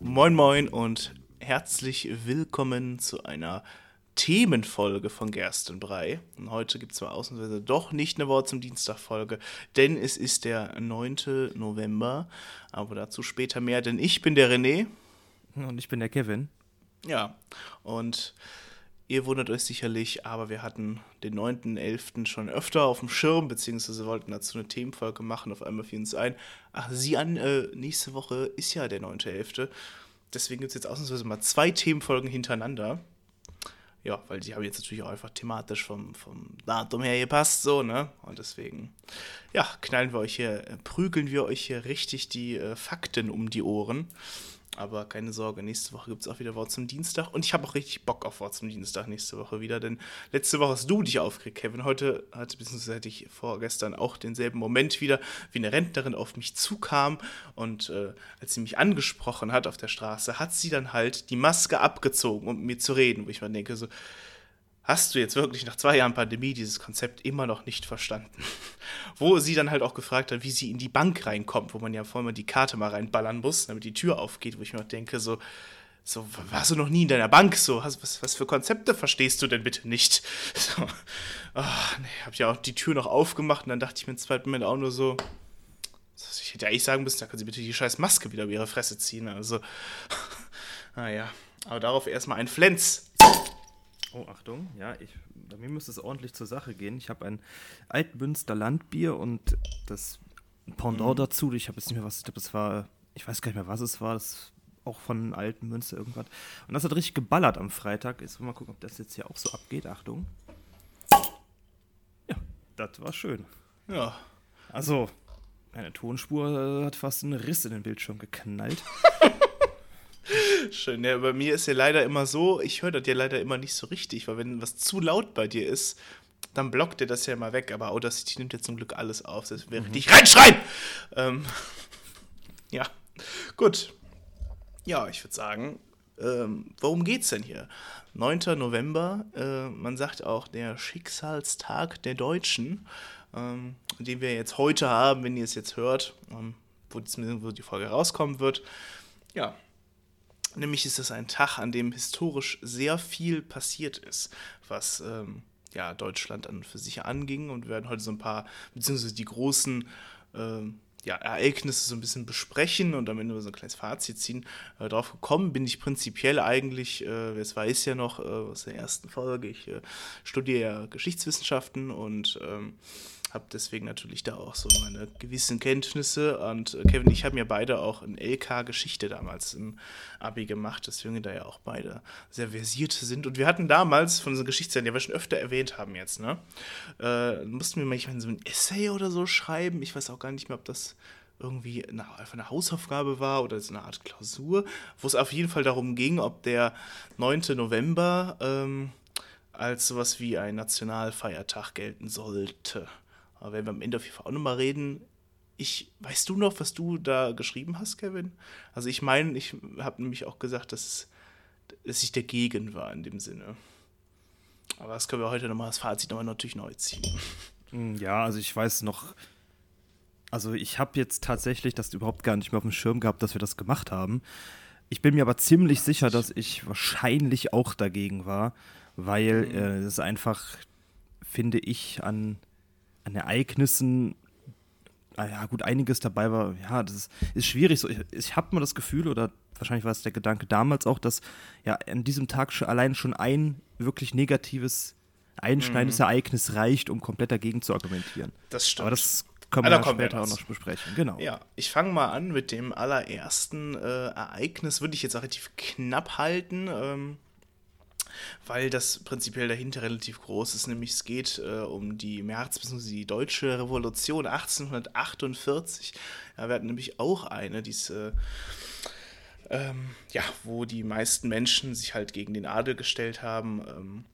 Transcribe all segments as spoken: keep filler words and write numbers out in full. Moin Moin und herzlich willkommen zu einer Themenfolge von Gerstenbrei. Und heute gibt es mal ausnahmsweise doch nicht eine Wort zum Dienstag-Folge, denn es ist der neunten November, aber dazu später mehr, denn ich bin der René. Und ich bin der Kevin. Ja, und ihr wundert euch sicherlich, aber wir hatten den neunten elften schon öfter auf dem Schirm, beziehungsweise wollten dazu eine Themenfolge machen, auf einmal fiel uns ein, ach sieh an, äh, nächste Woche ist ja der neunte elfte, deswegen gibt es jetzt ausnahmsweise mal zwei Themenfolgen hintereinander. Ja, weil die haben jetzt natürlich auch einfach thematisch vom, vom Datum her gepasst, so, ne? Und deswegen, ja, knallen wir euch hier, prügeln wir euch hier richtig die äh, Fakten um die Ohren. Aber keine Sorge, nächste Woche gibt es auch wieder Wort zum Dienstag. Und ich habe auch richtig Bock auf Wort zum Dienstag nächste Woche wieder, denn letzte Woche hast du dich aufgeregt, Kevin. Heute hatte, beziehungsweise hatte ich vorgestern auch denselben Moment wieder, wie eine Rentnerin auf mich zukam. Und äh, als sie mich angesprochen hat auf der Straße, hat sie dann halt die Maske abgezogen, um mit mir zu reden. Wo ich mir denke, so, hast du jetzt wirklich nach zwei Jahren Pandemie dieses Konzept immer noch nicht verstanden? Wo sie dann halt auch gefragt hat, wie sie in die Bank reinkommt, wo man ja vorher mal die Karte mal reinballern muss, damit die Tür aufgeht, wo ich mir auch denke, so, so warst du noch nie in deiner Bank, so, was, was, was für Konzepte verstehst du denn bitte nicht? So, oh, nee, hab ja auch die Tür noch aufgemacht und dann dachte ich mir im zweiten Moment auch nur so, ich hätte ja eigentlich sagen müssen, da können sie bitte die scheiß Maske wieder über ihre Fresse ziehen, also, naja, aber darauf erstmal ein Flens. Oh, Achtung, ja, ich, bei mir müsste es ordentlich zur Sache gehen. Ich habe ein Altmünster Landbier und das Pendant mhm. dazu, ich habe jetzt nicht mehr was, ich glaube, es war, ich weiß gar nicht mehr, was es war, das auch von Altmünster irgendwas. Und das hat richtig geballert am Freitag. Jetzt wollen wir mal gucken, ob das jetzt hier auch so abgeht. Achtung. Ja, das war schön. Ja. Also, eine Tonspur äh, hat fast einen Riss in den Bildschirm geknallt. Schön, ja, bei mir ist ja leider immer so, ich höre das ja leider immer nicht so richtig, weil wenn was zu laut bei dir ist, dann blockt der das ja mal weg, aber Audacity nimmt ja zum Glück alles auf, das wäre richtig mhm. reinschreien! Ähm, ja, gut. Ja, ich würde sagen, ähm, worum geht's denn hier? neunten November, äh, man sagt auch der Schicksalstag der Deutschen, ähm, den wir jetzt heute haben, wenn ihr es jetzt hört, ähm, wo, das, wo die Folge rauskommen wird. Ja. Nämlich ist das ein Tag, an dem historisch sehr viel passiert ist, was ähm, ja, Deutschland an und für sich anging. Und wir werden heute so ein paar, beziehungsweise die großen ähm, ja, Ereignisse so ein bisschen besprechen und am Ende so ein kleines Fazit ziehen. Äh, darauf gekommen bin ich prinzipiell eigentlich, äh, es weiß ja noch äh, aus der ersten Folge, ich äh, studiere ja Geschichtswissenschaften und ähm, habe deswegen natürlich da auch so meine gewissen Kenntnisse. Und Kevin, ich habe mir beide auch in L K Geschichte damals im Abi gemacht, deswegen da ja auch beide sehr versiert sind. Und wir hatten damals von so Geschichtsjahren, die wir schon öfter erwähnt haben jetzt, ne, äh, mussten wir mal ich mein, so ein Essay oder so schreiben. Ich weiß auch gar nicht mehr, ob das irgendwie eine, einfach eine Hausaufgabe war oder so eine Art Klausur, wo es auf jeden Fall darum ging, ob der neunten November ähm, als sowas wie ein Nationalfeiertag gelten sollte. Aber wenn wir am Ende auf jeden Fall auch nochmal reden, ich, weißt du noch, was du da geschrieben hast, Kevin? Also ich meine, ich habe nämlich auch gesagt, dass, dass ich dagegen war in dem Sinne. Aber das können wir heute nochmal, das Fazit nochmal natürlich neu ziehen. Ja, also ich weiß noch, also ich habe jetzt tatsächlich das überhaupt gar nicht mehr auf dem Schirm gehabt, dass wir das gemacht haben. Ich bin mir aber ziemlich sicher, dass ich wahrscheinlich auch dagegen war, weil äh, es einfach, finde ich, an... an Ereignissen, ah ja gut, einiges dabei war, ja, das ist, ist schwierig. So, ich ich habe mal das Gefühl, oder wahrscheinlich war es der Gedanke damals auch, dass ja an diesem Tag schon, allein schon ein wirklich negatives, einschneidendes mhm. Ereignis reicht, um komplett dagegen zu argumentieren. Das stimmt. Aber das können wir also, ja später wir auch noch besprechen. Genau. Ja, ich fange mal an mit dem allerersten äh, Ereignis, würde ich jetzt auch relativ knapp halten, ähm, weil das prinzipiell dahinter relativ groß ist, nämlich es geht äh, um die März- bzw. die Deutsche Revolution achtzehnhundertachtundvierzig. Ja, wir hatten nämlich auch eine, diese, äh, ähm, ja, wo die meisten Menschen sich halt gegen den Adel gestellt haben, ähm,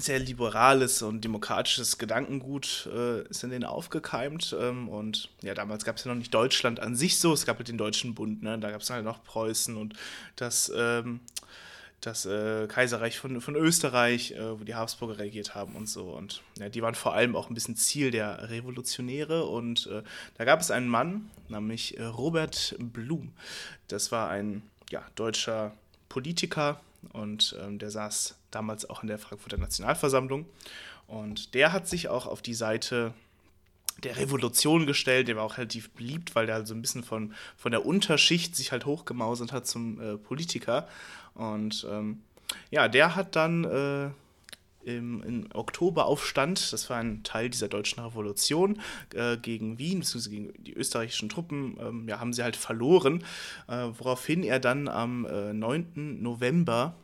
sehr liberales und demokratisches Gedankengut äh, ist in denen aufgekeimt. Ähm, und ja, damals gab es ja noch nicht Deutschland an sich so, es gab halt den Deutschen Bund, ne? Da gab es halt noch Preußen und das, ähm, das äh, Kaiserreich von, von Österreich, äh, wo die Habsburger regiert haben und so. Und ja, die waren vor allem auch ein bisschen Ziel der Revolutionäre. Und äh, da gab es einen Mann, nämlich äh, Robert Blum. Das war ein ja, deutscher Politiker, und ähm, der saß damals auch in der Frankfurter Nationalversammlung. Und der hat sich auch auf die Seite der Revolution gestellt. Der war auch relativ beliebt, weil der halt so ein bisschen von, von der Unterschicht sich halt hochgemausert hat zum äh, Politiker. Und ähm, ja, der hat dann äh, im, im Oktoberaufstand, das war ein Teil dieser deutschen Revolution, äh, gegen Wien, beziehungsweise gegen die österreichischen Truppen, ähm, ja, haben sie halt verloren, äh, woraufhin er dann am äh, neunten November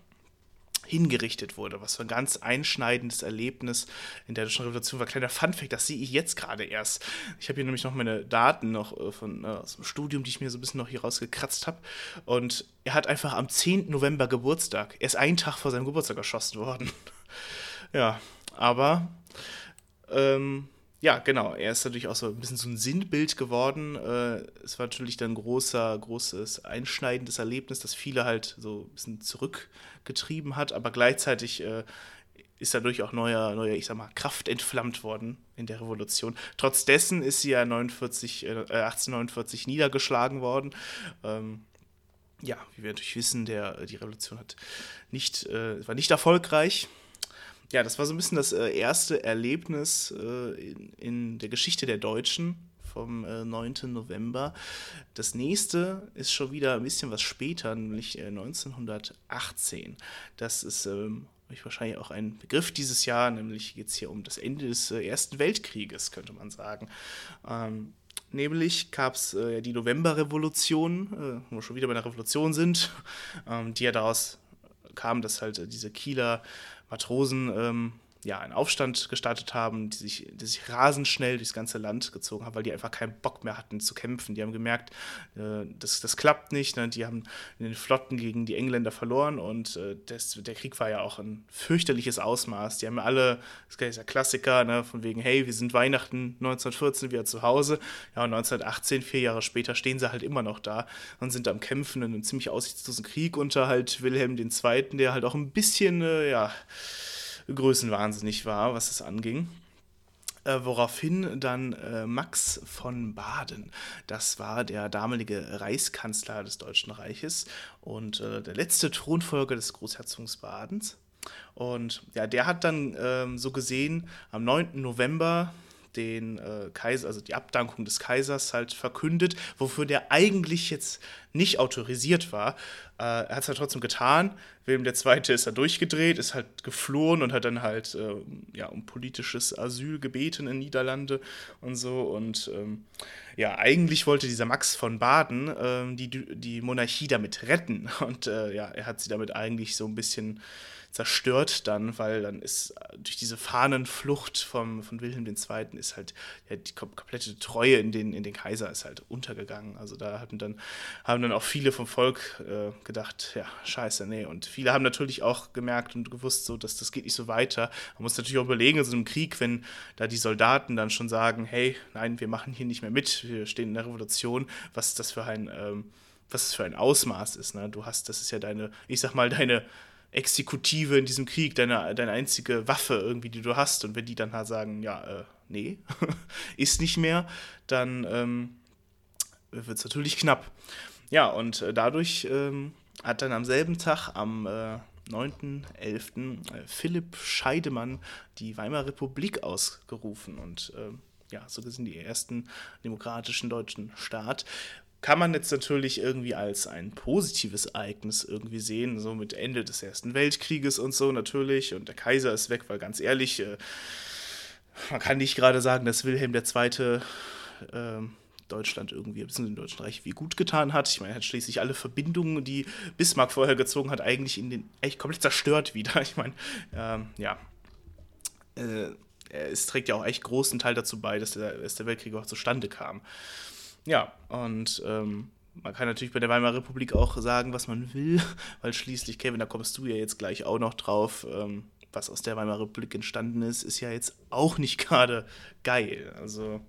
hingerichtet wurde, was für ein ganz einschneidendes Erlebnis in der deutschen Revolution war. Kleiner Funfact, das sehe ich jetzt gerade erst. Ich habe hier nämlich noch meine Daten noch von, äh, aus dem Studium, die ich mir so ein bisschen noch hier rausgekratzt habe. Und er hat einfach am zehnten November Geburtstag. Er ist einen Tag vor seinem Geburtstag erschossen worden. Ja, aber ähm, ja, genau. Er ist natürlich auch so ein bisschen so ein Sinnbild geworden. Äh, es war natürlich dann ein großer, großes, einschneidendes Erlebnis, das viele halt so ein bisschen zurückgetrieben hat. Aber gleichzeitig äh, ist dadurch auch neuer, neuer, ich sag mal, Kraft entflammt worden in der Revolution. Trotz dessen ist sie ja neunundvierzig, äh, achtzehnhundertneunundvierzig niedergeschlagen worden. Ähm, ja, wie wir natürlich wissen, der, die Revolution hat nicht, äh, war nicht erfolgreich. Ja, das war so ein bisschen das äh, erste Erlebnis äh, in, in der Geschichte der Deutschen vom äh, neunten November. Das nächste ist schon wieder ein bisschen was später, nämlich äh, neunzehnhundertachtzehn. Das ist ähm, euch wahrscheinlich auch ein Begriff dieses Jahr, nämlich geht es hier um das Ende des äh, Ersten Weltkrieges, könnte man sagen. Ähm, nämlich gab es äh, die Novemberrevolution, äh, wo wir schon wieder bei einer Revolution sind, ähm, die ja daraus kam, dass halt äh, diese Kieler Matrosen ähm, ja, einen Aufstand gestartet haben, die sich, die sich rasend schnell durchs ganze Land gezogen haben, weil die einfach keinen Bock mehr hatten zu kämpfen. Die haben gemerkt, äh, das, das klappt nicht. Ne? Die haben in den Flotten gegen die Engländer verloren und äh, das, der Krieg war ja auch ein fürchterliches Ausmaß. Die haben alle, das ist ja Klassiker, ne? Von wegen, hey, wir sind Weihnachten neunzehnhundertvierzehn wieder zu Hause. Ja, und neunzehnhundertachtzehn, vier Jahre später, stehen sie halt immer noch da und sind am Kämpfen in einem ziemlich aussichtslosen Krieg unter halt Wilhelm der Zweite, der halt auch ein bisschen, äh, ja, größenwahnsinnig war, was es anging. Äh, woraufhin dann äh, Max von Baden, das war der damalige Reichskanzler des Deutschen Reiches und äh, der letzte Thronfolger des Großherzogs Badens. Und ja, der hat dann ähm, so gesehen am neunten November den äh, Kaiser, also die Abdankung des Kaisers halt verkündet, wofür der eigentlich jetzt nicht autorisiert war. Äh, er hat es halt trotzdem getan. Wilhelm der Zweite ist da durchgedreht, ist halt geflohen und hat dann halt äh, ja, um politisches Asyl gebeten in Niederlande und so. Und ähm, ja, eigentlich wollte dieser Max von Baden äh, die, die Monarchie damit retten. Und äh, ja, er hat sie damit eigentlich so ein bisschen zerstört dann, weil dann ist durch diese Fahnenflucht vom, von Wilhelm der Zweite ist halt ja, die komplette Treue in den, in den Kaiser ist halt untergegangen. Also da haben dann, haben dann auch viele vom Volk äh, gedacht, ja, scheiße, nee. Und viele haben natürlich auch gemerkt und gewusst, so, dass das geht nicht so weiter. Man muss natürlich auch überlegen, in so einem Krieg, wenn da die Soldaten dann schon sagen, hey, nein, wir machen hier nicht mehr mit, wir stehen in der Revolution, was das für ein, ähm, was das für ein Ausmaß ist. Ne? Du hast, das ist ja deine, ich sag mal, deine Exekutive in diesem Krieg, deine, deine einzige Waffe irgendwie, die du hast. Und wenn die dann halt sagen, ja, äh, nee, ist nicht mehr, dann ähm, wird es natürlich knapp. Ja, und äh, dadurch ähm, hat dann am selben Tag, am äh, neunten elften, äh, Philipp Scheidemann die Weimarer Republik ausgerufen. Und äh, ja, so gesehen die ersten demokratischen deutschen Staat. Kann man jetzt natürlich irgendwie als ein positives Ereignis irgendwie sehen, so mit Ende des Ersten Weltkrieges und so natürlich. Und der Kaiser ist weg, weil ganz ehrlich, äh, man kann nicht gerade sagen, dass Wilhelm der Zweite äh, Deutschland irgendwie, beziehungsweise dem Deutschen Reich, wie gut getan hat. Ich meine, er hat schließlich alle Verbindungen, die Bismarck vorher gezogen hat, eigentlich in den echt komplett zerstört wieder. Ich meine, ähm, ja, äh, es trägt ja auch echt großen Teil dazu bei, dass der Erste Weltkrieg auch zustande kam. Ja, und ähm, man kann natürlich bei der Weimarer Republik auch sagen, was man will, weil schließlich, Kevin, da kommst du ja jetzt gleich auch noch drauf, ähm, was aus der Weimarer Republik entstanden ist, ist ja jetzt auch nicht gerade geil. Also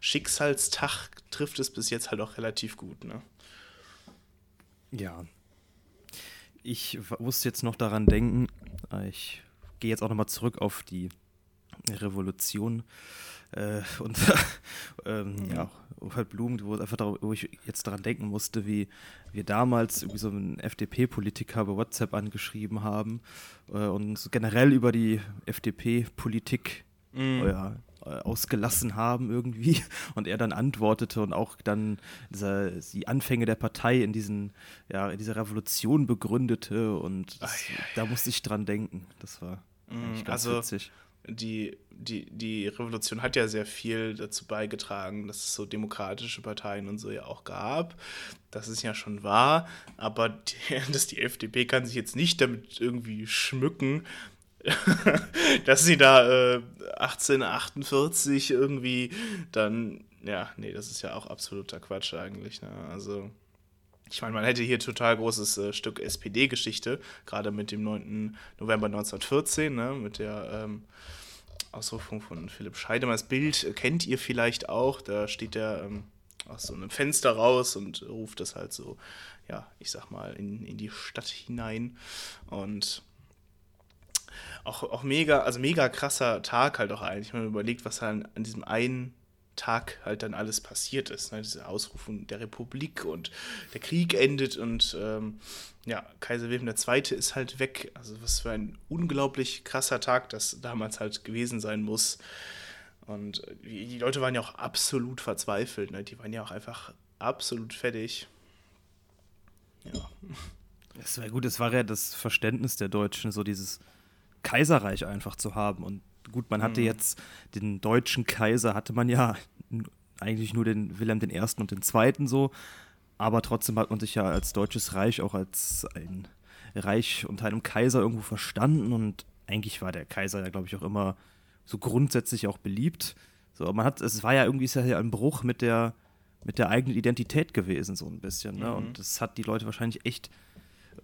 Schicksalstag trifft es bis jetzt halt auch relativ gut, ne? Ja. Ich musste jetzt noch daran denken, ich gehe jetzt auch nochmal zurück auf die Revolution äh, und ähm, ja, Robert Blum, wo, einfach da, wo ich jetzt daran denken musste, wie wir damals irgendwie so einen F D P-Politiker über WhatsApp angeschrieben haben äh, und generell über die F D P-Politik mhm. ja, äh, ausgelassen haben irgendwie und er dann antwortete und auch dann dieser, die Anfänge der Partei in, diesen, ja, in dieser Revolution begründete und das, oh, ja, ja. da musste ich dran denken. Das war mhm, eigentlich ganz also, witzig. Die, die, die Revolution hat ja sehr viel dazu beigetragen, dass es so demokratische Parteien und so ja auch gab. Das ist ja schon wahr, aber die, dass die F D P kann sich jetzt nicht damit irgendwie schmücken, dass sie da äh, achtzehnhundertachtundvierzig irgendwie dann, ja, nee, das ist ja auch absoluter Quatsch eigentlich, ne? Also ich meine, man hätte hier total großes äh, Stück S P D-Geschichte, gerade mit dem neunten November neunzehnhundertvierzehn, ne, mit der ähm, Ausrufung von Philipp Scheidemann. Das Bild äh, kennt ihr vielleicht auch, da steht er ähm, aus so einem Fenster raus und ruft das halt so, ja, ich sag mal, in, in die Stadt hinein. Und auch, auch mega, also mega krasser Tag halt auch eigentlich, wenn man überlegt, was halt an diesem einen Tag halt dann alles passiert ist. Ne? Diese Ausrufung der Republik und der Krieg endet und ähm, ja, Kaiser Wilhelm der Zweite ist halt weg. Also was für ein unglaublich krasser Tag das damals halt gewesen sein muss. Und die Leute waren ja auch absolut verzweifelt. Ne? Die waren ja auch einfach absolut fertig. Ja. Das war gut, das war ja das Verständnis der Deutschen, so dieses Kaiserreich einfach zu haben und gut, man hatte jetzt den deutschen Kaiser, hatte man ja eigentlich nur den Wilhelm der Erste und den Zweiten so, aber trotzdem hat man sich ja als deutsches Reich auch als ein Reich unter einem Kaiser irgendwo verstanden und eigentlich war der Kaiser ja, glaube ich, auch immer so grundsätzlich auch beliebt. So, man hat, es war ja irgendwie ist ja ein Bruch mit der, mit der eigenen Identität gewesen, so ein bisschen. Ne? Mhm. Und das hat die Leute wahrscheinlich echt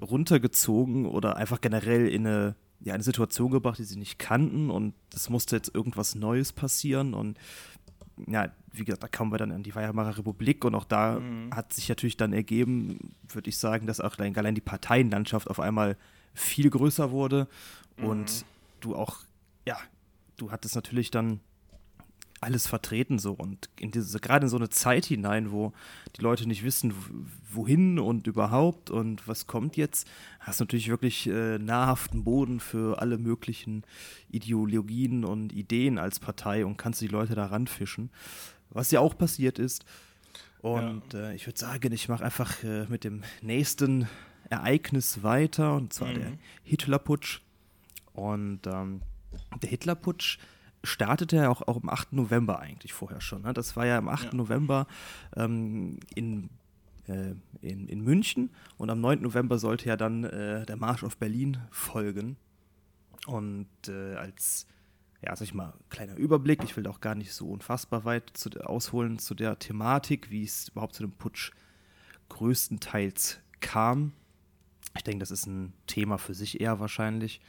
runtergezogen oder einfach generell in eine ja, eine Situation gebracht, die sie nicht kannten und es musste jetzt irgendwas Neues passieren und ja, wie gesagt, da kamen wir dann an die Weimarer Republik und auch da mhm. hat sich natürlich dann ergeben, würde ich sagen, dass auch allein die Parteienlandschaft auf einmal viel größer wurde mhm. und du auch, ja, du hattest natürlich dann alles vertreten so und in diese, gerade in so eine Zeit hinein, wo die Leute nicht wissen, wohin und überhaupt und was kommt jetzt, hast du natürlich wirklich äh, nahrhaften Boden für alle möglichen Ideologien und Ideen als Partei und kannst die Leute da ranfischen, was ja auch passiert ist. Und ja. äh, ich würde sagen, ich mache einfach äh, mit dem nächsten Ereignis weiter und zwar mhm. der Hitlerputsch. Und ähm, der Hitlerputsch startete ja auch, auch am achten November eigentlich vorher schon. Ne? Das war ja am achten Ja. November ähm, in, äh, in, in München und am neunten November sollte ja dann äh, der Marsch auf Berlin folgen. Und äh, als, ja, sag ich mal, kleiner Überblick, ich will auch gar nicht so unfassbar weit zu, ausholen zu der Thematik, wie es überhaupt zu dem Putsch größtenteils kam. Ich denke, das ist ein Thema für sich eher wahrscheinlich.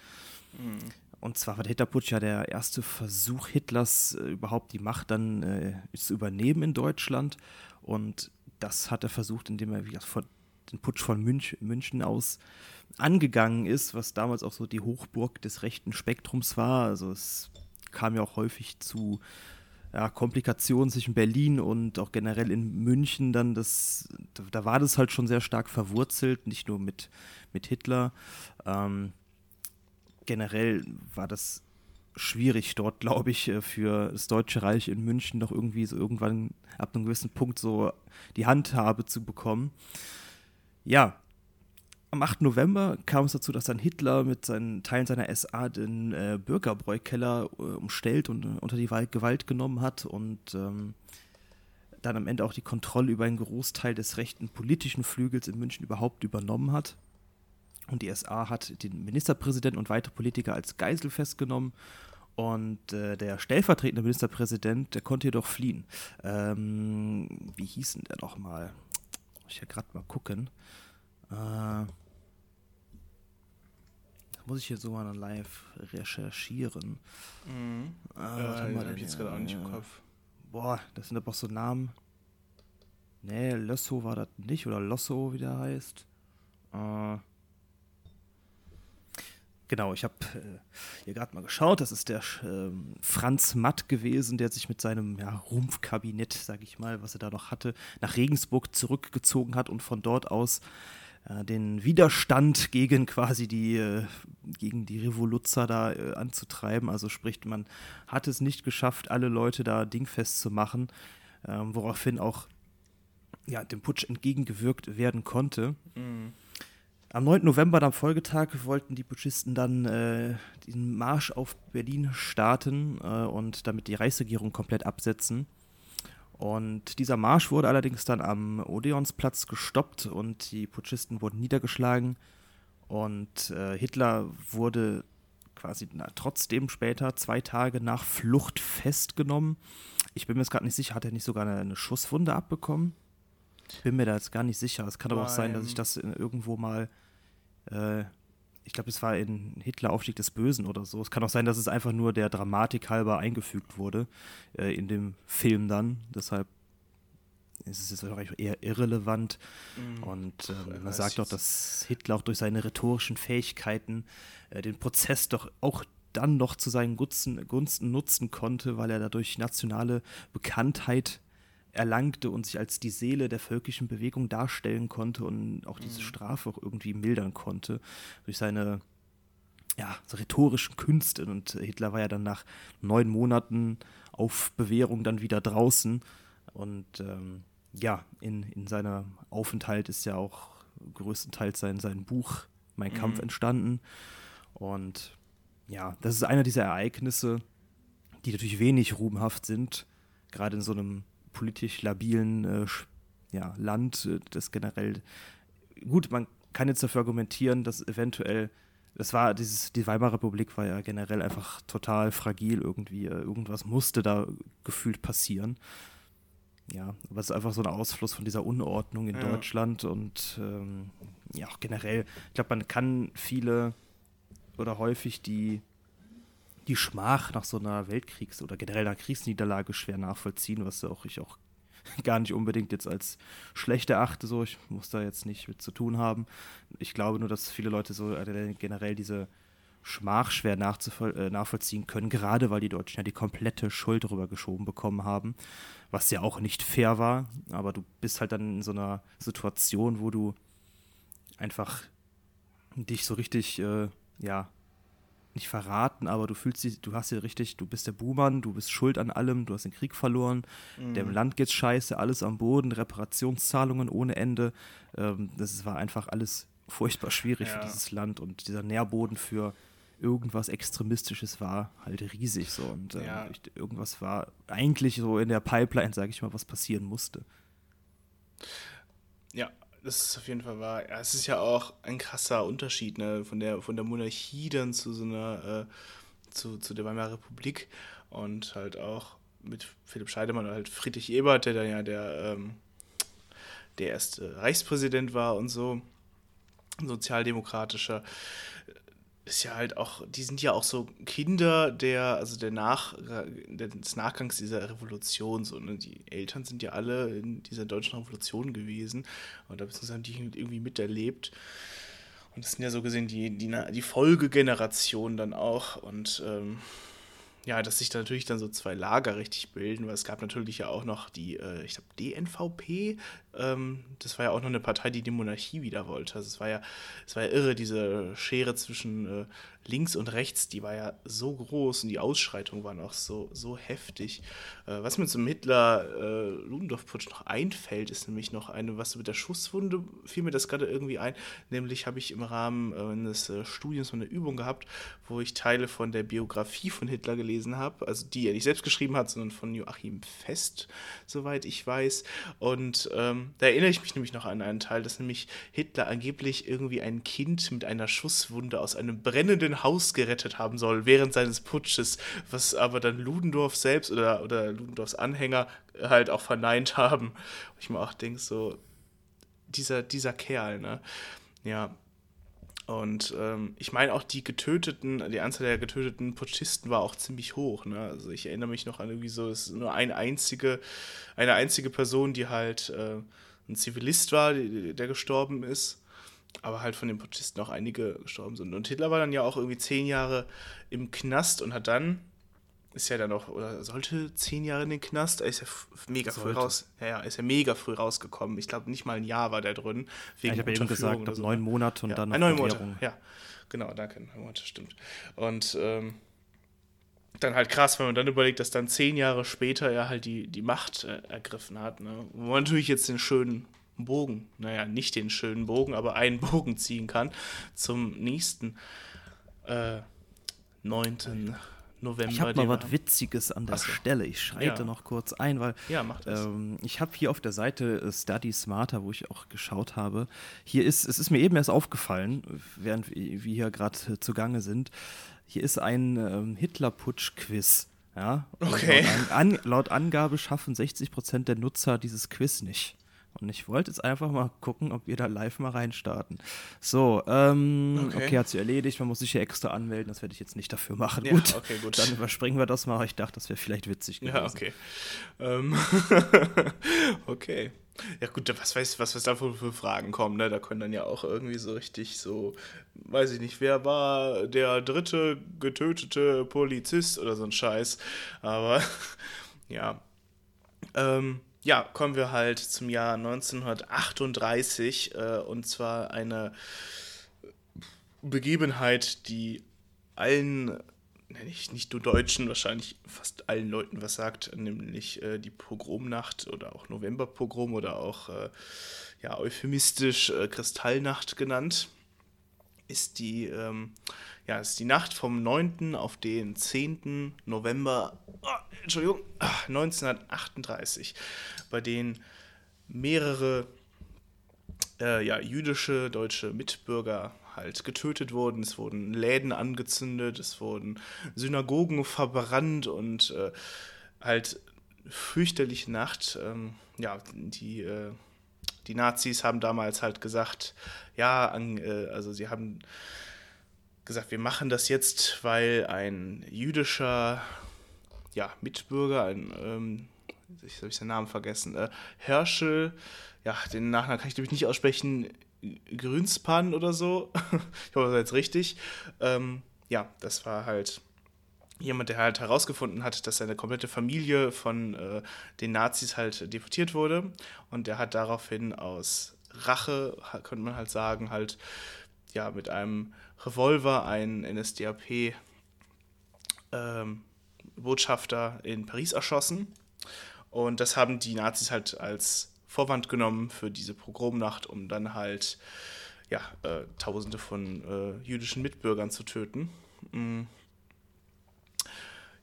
Mhm. Und zwar war der Hitlerputsch ja der erste Versuch Hitlers, äh, überhaupt die Macht dann äh, zu übernehmen in Deutschland. Und das hat er versucht, indem er wie gesagt, von, den Putsch von Münch, München aus angegangen ist, was damals auch so die Hochburg des rechten Spektrums war. Also es kam ja auch häufig zu ja, Komplikationen zwischen Berlin und auch generell in München. Dann das, da war das halt schon sehr stark verwurzelt, nicht nur mit, mit Hitler. Ähm, Generell war das schwierig dort, glaube ich, für das Deutsche Reich in München noch irgendwie so irgendwann ab einem gewissen Punkt so die Handhabe zu bekommen. Ja, am achten November kam es dazu, dass dann Hitler mit seinen Teilen seiner S A den äh, Bürgerbräukeller äh, umstellt und äh, unter die Gewalt genommen hat und ähm, dann am Ende auch die Kontrolle über einen Großteil des rechten politischen Flügels in München überhaupt übernommen hat. Und die S A hat den Ministerpräsidenten und weitere Politiker als Geisel festgenommen. Und äh, der stellvertretende Ministerpräsident, der konnte jedoch fliehen. Ähm, wie hieß denn der nochmal? Muss ich ja gerade mal gucken. Äh, Muss ich jetzt so mal live recherchieren. Mhm. Ah, äh, was haben wir denn? Hab ich jetzt gerade auch nicht im Kopf. Boah, das sind aber auch so Namen. Nee, Lössow war das nicht. Oder Lossow, wie der heißt. Äh, genau, ich habe äh, hier gerade mal geschaut. Das ist der äh, Franz Matt gewesen, der sich mit seinem ja, Rumpfkabinett, sage ich mal, was er da noch hatte, nach Regensburg zurückgezogen hat und von dort aus den Widerstand gegen quasi die, gegen die Revoluzzer da anzutreiben. Also sprich, man hat es nicht geschafft, alle Leute da dingfest zu machen, ähm, woraufhin auch ja, dem Putsch entgegengewirkt werden konnte. Mhm. Am neunten November, am Folgetag, wollten die Putschisten dann äh, den Marsch auf Berlin starten äh, und damit die Reichsregierung komplett absetzen. Und dieser Marsch wurde allerdings dann am Odeonsplatz gestoppt und die Putschisten wurden niedergeschlagen. Und äh, Hitler wurde quasi na, trotzdem später, zwei Tage nach Flucht, festgenommen. Ich bin mir jetzt gerade nicht sicher, hat er nicht sogar eine, eine Schusswunde abbekommen? Bin mir da jetzt gar nicht sicher. Es kann aber auch sein, dass ich das in, irgendwo mal, äh, ich glaube, es war in Hitler Aufstieg des Bösen oder so. Es kann auch sein, dass es einfach nur der Dramatik halber eingefügt wurde äh, in dem Film dann. Deshalb ist es jetzt wahrscheinlich eher irrelevant. Mhm. Und äh, man sagt auch, dass Hitler auch durch seine rhetorischen Fähigkeiten äh, den Prozess doch auch dann noch zu seinen Gunsten, Gunsten nutzen konnte, weil er dadurch nationale Bekanntheit erlangte und sich als die Seele der völkischen Bewegung darstellen konnte und auch diese Strafe auch irgendwie mildern konnte durch seine ja, so rhetorischen Künste. Und Hitler war ja dann nach neun Monaten auf Bewährung dann wieder draußen. Und ähm, ja, in, in seinem Aufenthalt ist ja auch größtenteils sein, sein Buch Mein Kampf mhm. entstanden. Und ja, das ist einer dieser Ereignisse, die natürlich wenig ruhmhaft sind, gerade in so einem politisch labilen äh, ja, Land, das generell, gut, man kann jetzt dafür argumentieren, dass eventuell, das war dieses, die Weimarer Republik war ja generell einfach total fragil irgendwie, irgendwas musste da gefühlt passieren. Ja, aber es ist einfach so ein Ausfluss von dieser Unordnung in ja. Deutschland und ähm, ja, auch generell, ich glaube, man kann viele oder häufig die die Schmach nach so einer Weltkriegs- oder generell einer Kriegsniederlage schwer nachvollziehen, was auch ich auch gar nicht unbedingt jetzt als schlecht erachte, so, ich muss da jetzt nicht mit zu tun haben. Ich glaube nur, dass viele Leute so generell diese Schmach schwer nachvollziehen können, gerade weil die Deutschen ja die komplette Schuld darüber geschoben bekommen haben, was ja auch nicht fair war, aber du bist halt dann in so einer Situation, wo du einfach dich so richtig, äh, ja, nicht verraten, aber du fühlst dich, du hast ja richtig, du bist der Buhmann, du bist schuld an allem, du hast den Krieg verloren, mhm. dem Land geht's scheiße, alles am Boden, Reparationszahlungen ohne Ende. Ähm, das war einfach alles furchtbar schwierig ja. für dieses Land und dieser Nährboden für irgendwas Extremistisches war halt riesig so und äh, ja. irgendwas war eigentlich so in der Pipeline, sage ich mal, was passieren musste. Ja. Das ist auf jeden Fall wahr. Ja, es ist ja auch ein krasser Unterschied, ne? Von der von der Monarchie dann zu so einer äh, zu, zu der Weimarer Republik und halt auch mit Philipp Scheidemann und halt Friedrich Ebert, der dann ja der, ähm, der erste Reichspräsident war und so, sozialdemokratischer, ist ja halt auch, die sind ja auch so Kinder der, also der Nach, des Nachgangs dieser Revolution, so, ne? Die Eltern sind ja alle in dieser deutschen Revolution gewesen und da haben die irgendwie miterlebt und das sind ja so gesehen die, die, die Folgegeneration dann auch und ähm, ja, dass sich da natürlich dann so zwei Lager richtig bilden, weil es gab natürlich ja auch noch die, äh, ich glaube, D N V P, ähm, das war ja auch noch eine Partei, die die Monarchie wieder wollte. Also es war ja, es war ja irre, diese Schere zwischen äh, links und rechts, die war ja so groß und die Ausschreitungen waren auch so, so heftig. Äh, was mir zum Hitler-Ludendorff-Putsch äh, noch einfällt, ist nämlich noch eine, was mit der Schusswunde, fiel mir das gerade irgendwie ein, nämlich habe ich im Rahmen äh, eines äh, Studiums von einer Übung gehabt, wo ich Teile von der Biografie von Hitler gelesen habe, also die er nicht selbst geschrieben hat, sondern von Joachim Fest, soweit ich weiß. Und ähm, da erinnere ich mich nämlich noch an einen Teil, dass nämlich Hitler angeblich irgendwie ein Kind mit einer Schusswunde aus einem brennenden Haus gerettet haben soll, während seines Putsches, was aber dann Ludendorff selbst oder, oder Ludendorffs Anhänger halt auch verneint haben. Und ich mir auch denke, so, dieser, dieser Kerl, ne? Ja. Und ähm, ich meine auch die getöteten, die Anzahl der getöteten Putschisten war auch ziemlich hoch. Ne? Also ich erinnere mich noch an irgendwie so, es ist nur eine einzige, eine einzige Person, die halt äh, ein Zivilist war, die, der gestorben ist, aber halt von den Putschisten auch einige gestorben sind. Und Hitler war dann ja auch irgendwie zehn Jahre im Knast und hat dann, ist ja dann auch, oder sollte zehn Jahre in den Knast, er ist ja mega sollte. früh raus, ja, ja, ist ja mega früh rausgekommen. Ich glaube, nicht mal ein Jahr war der drin. Wegen ich habe eben gesagt, so. neun Monate und ja, dann noch neun Monate, ja, genau, danke, neun Monate, stimmt. Und ähm, dann halt krass, wenn man dann überlegt, dass dann zehn Jahre später er halt die, die Macht äh, ergriffen hat, ne? Wo man natürlich jetzt den schönen Bogen, naja, nicht den schönen Bogen, aber einen Bogen ziehen kann zum nächsten äh, neunten November. Ich habe mal was Witziges an der so. Stelle. Ich schreite ja. noch kurz ein, weil ja, mach das. Ähm, ich habe hier auf der Seite Study Smarter, wo ich auch geschaut habe. Hier ist, es ist mir eben erst aufgefallen, während wir hier gerade zugange sind, hier ist ein ähm, Hitler-Putsch-Quiz. Ja? Okay. Laut, an, laut Angabe schaffen sechzig Prozent der Nutzer dieses Quiz nicht. Und ich wollte jetzt einfach mal gucken, ob wir da live mal reinstarten. So, ähm, okay, okay hat sich erledigt. Man muss sich hier extra anmelden. Das werde ich jetzt nicht dafür machen. Ja, gut, okay, gut, dann überspringen wir das mal. Ich dachte, das wäre vielleicht witzig gewesen. Ja, okay. Ähm, okay. Ja gut, was weiß was, was da für Fragen kommen, ne? Da können dann ja auch irgendwie so richtig so, weiß ich nicht, wer war der dritte getötete Polizist oder so ein Scheiß. Aber, ja. Ähm. Ja, kommen wir halt zum Jahr neunzehnhundertachtunddreißig äh, und zwar eine Begebenheit, die allen, nicht, nicht nur Deutschen, wahrscheinlich fast allen Leuten was sagt, nämlich äh, die Pogromnacht oder auch Novemberpogrom oder auch äh, ja, euphemistisch äh, Kristallnacht genannt, ist die, ähm, ja, ist die Nacht vom neunten auf den zehnten November oh, Entschuldigung, neunzehnhundertachtunddreißig, bei denen mehrere äh, ja, jüdische, deutsche Mitbürger halt getötet wurden. Es wurden Läden angezündet, es wurden Synagogen verbrannt und äh, halt fürchterliche Nacht, ähm, ja, die... Äh, Die Nazis haben damals halt gesagt, ja, also sie haben gesagt, wir machen das jetzt, weil ein jüdischer ja, Mitbürger, ein, ähm, ich habe seinen Namen vergessen, äh, Herschel, ja, den Nachnamen kann ich nämlich nicht aussprechen, Grünspan oder so, ich hoffe, das war jetzt richtig, ähm, ja, das war halt... Jemand, der halt herausgefunden hat, dass seine komplette Familie von äh, den Nazis halt deportiert wurde. Und der hat daraufhin aus Rache, könnte man halt sagen, halt ja mit einem Revolver einen N S D A P-Botschafter ähm, in Paris erschossen. Und das haben die Nazis halt als Vorwand genommen für diese Pogromnacht, um dann halt ja äh, Tausende von äh, jüdischen Mitbürgern zu töten. Mm.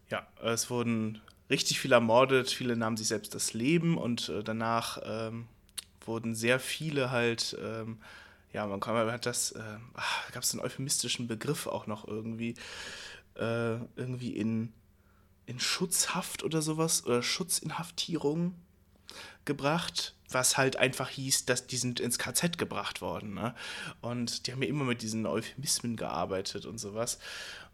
Ja, es wurden richtig viele ermordet, viele nahmen sich selbst das Leben und äh, danach ähm, wurden sehr viele halt, ähm, ja, man kann man hat das, äh, gab es einen euphemistischen Begriff auch noch irgendwie, äh, irgendwie in, in Schutzhaft oder sowas, oder Schutzinhaftierung gebracht, was halt einfach hieß, dass die sind ins K Z gebracht worden, ne? Und die haben ja immer mit diesen Euphemismen gearbeitet und sowas.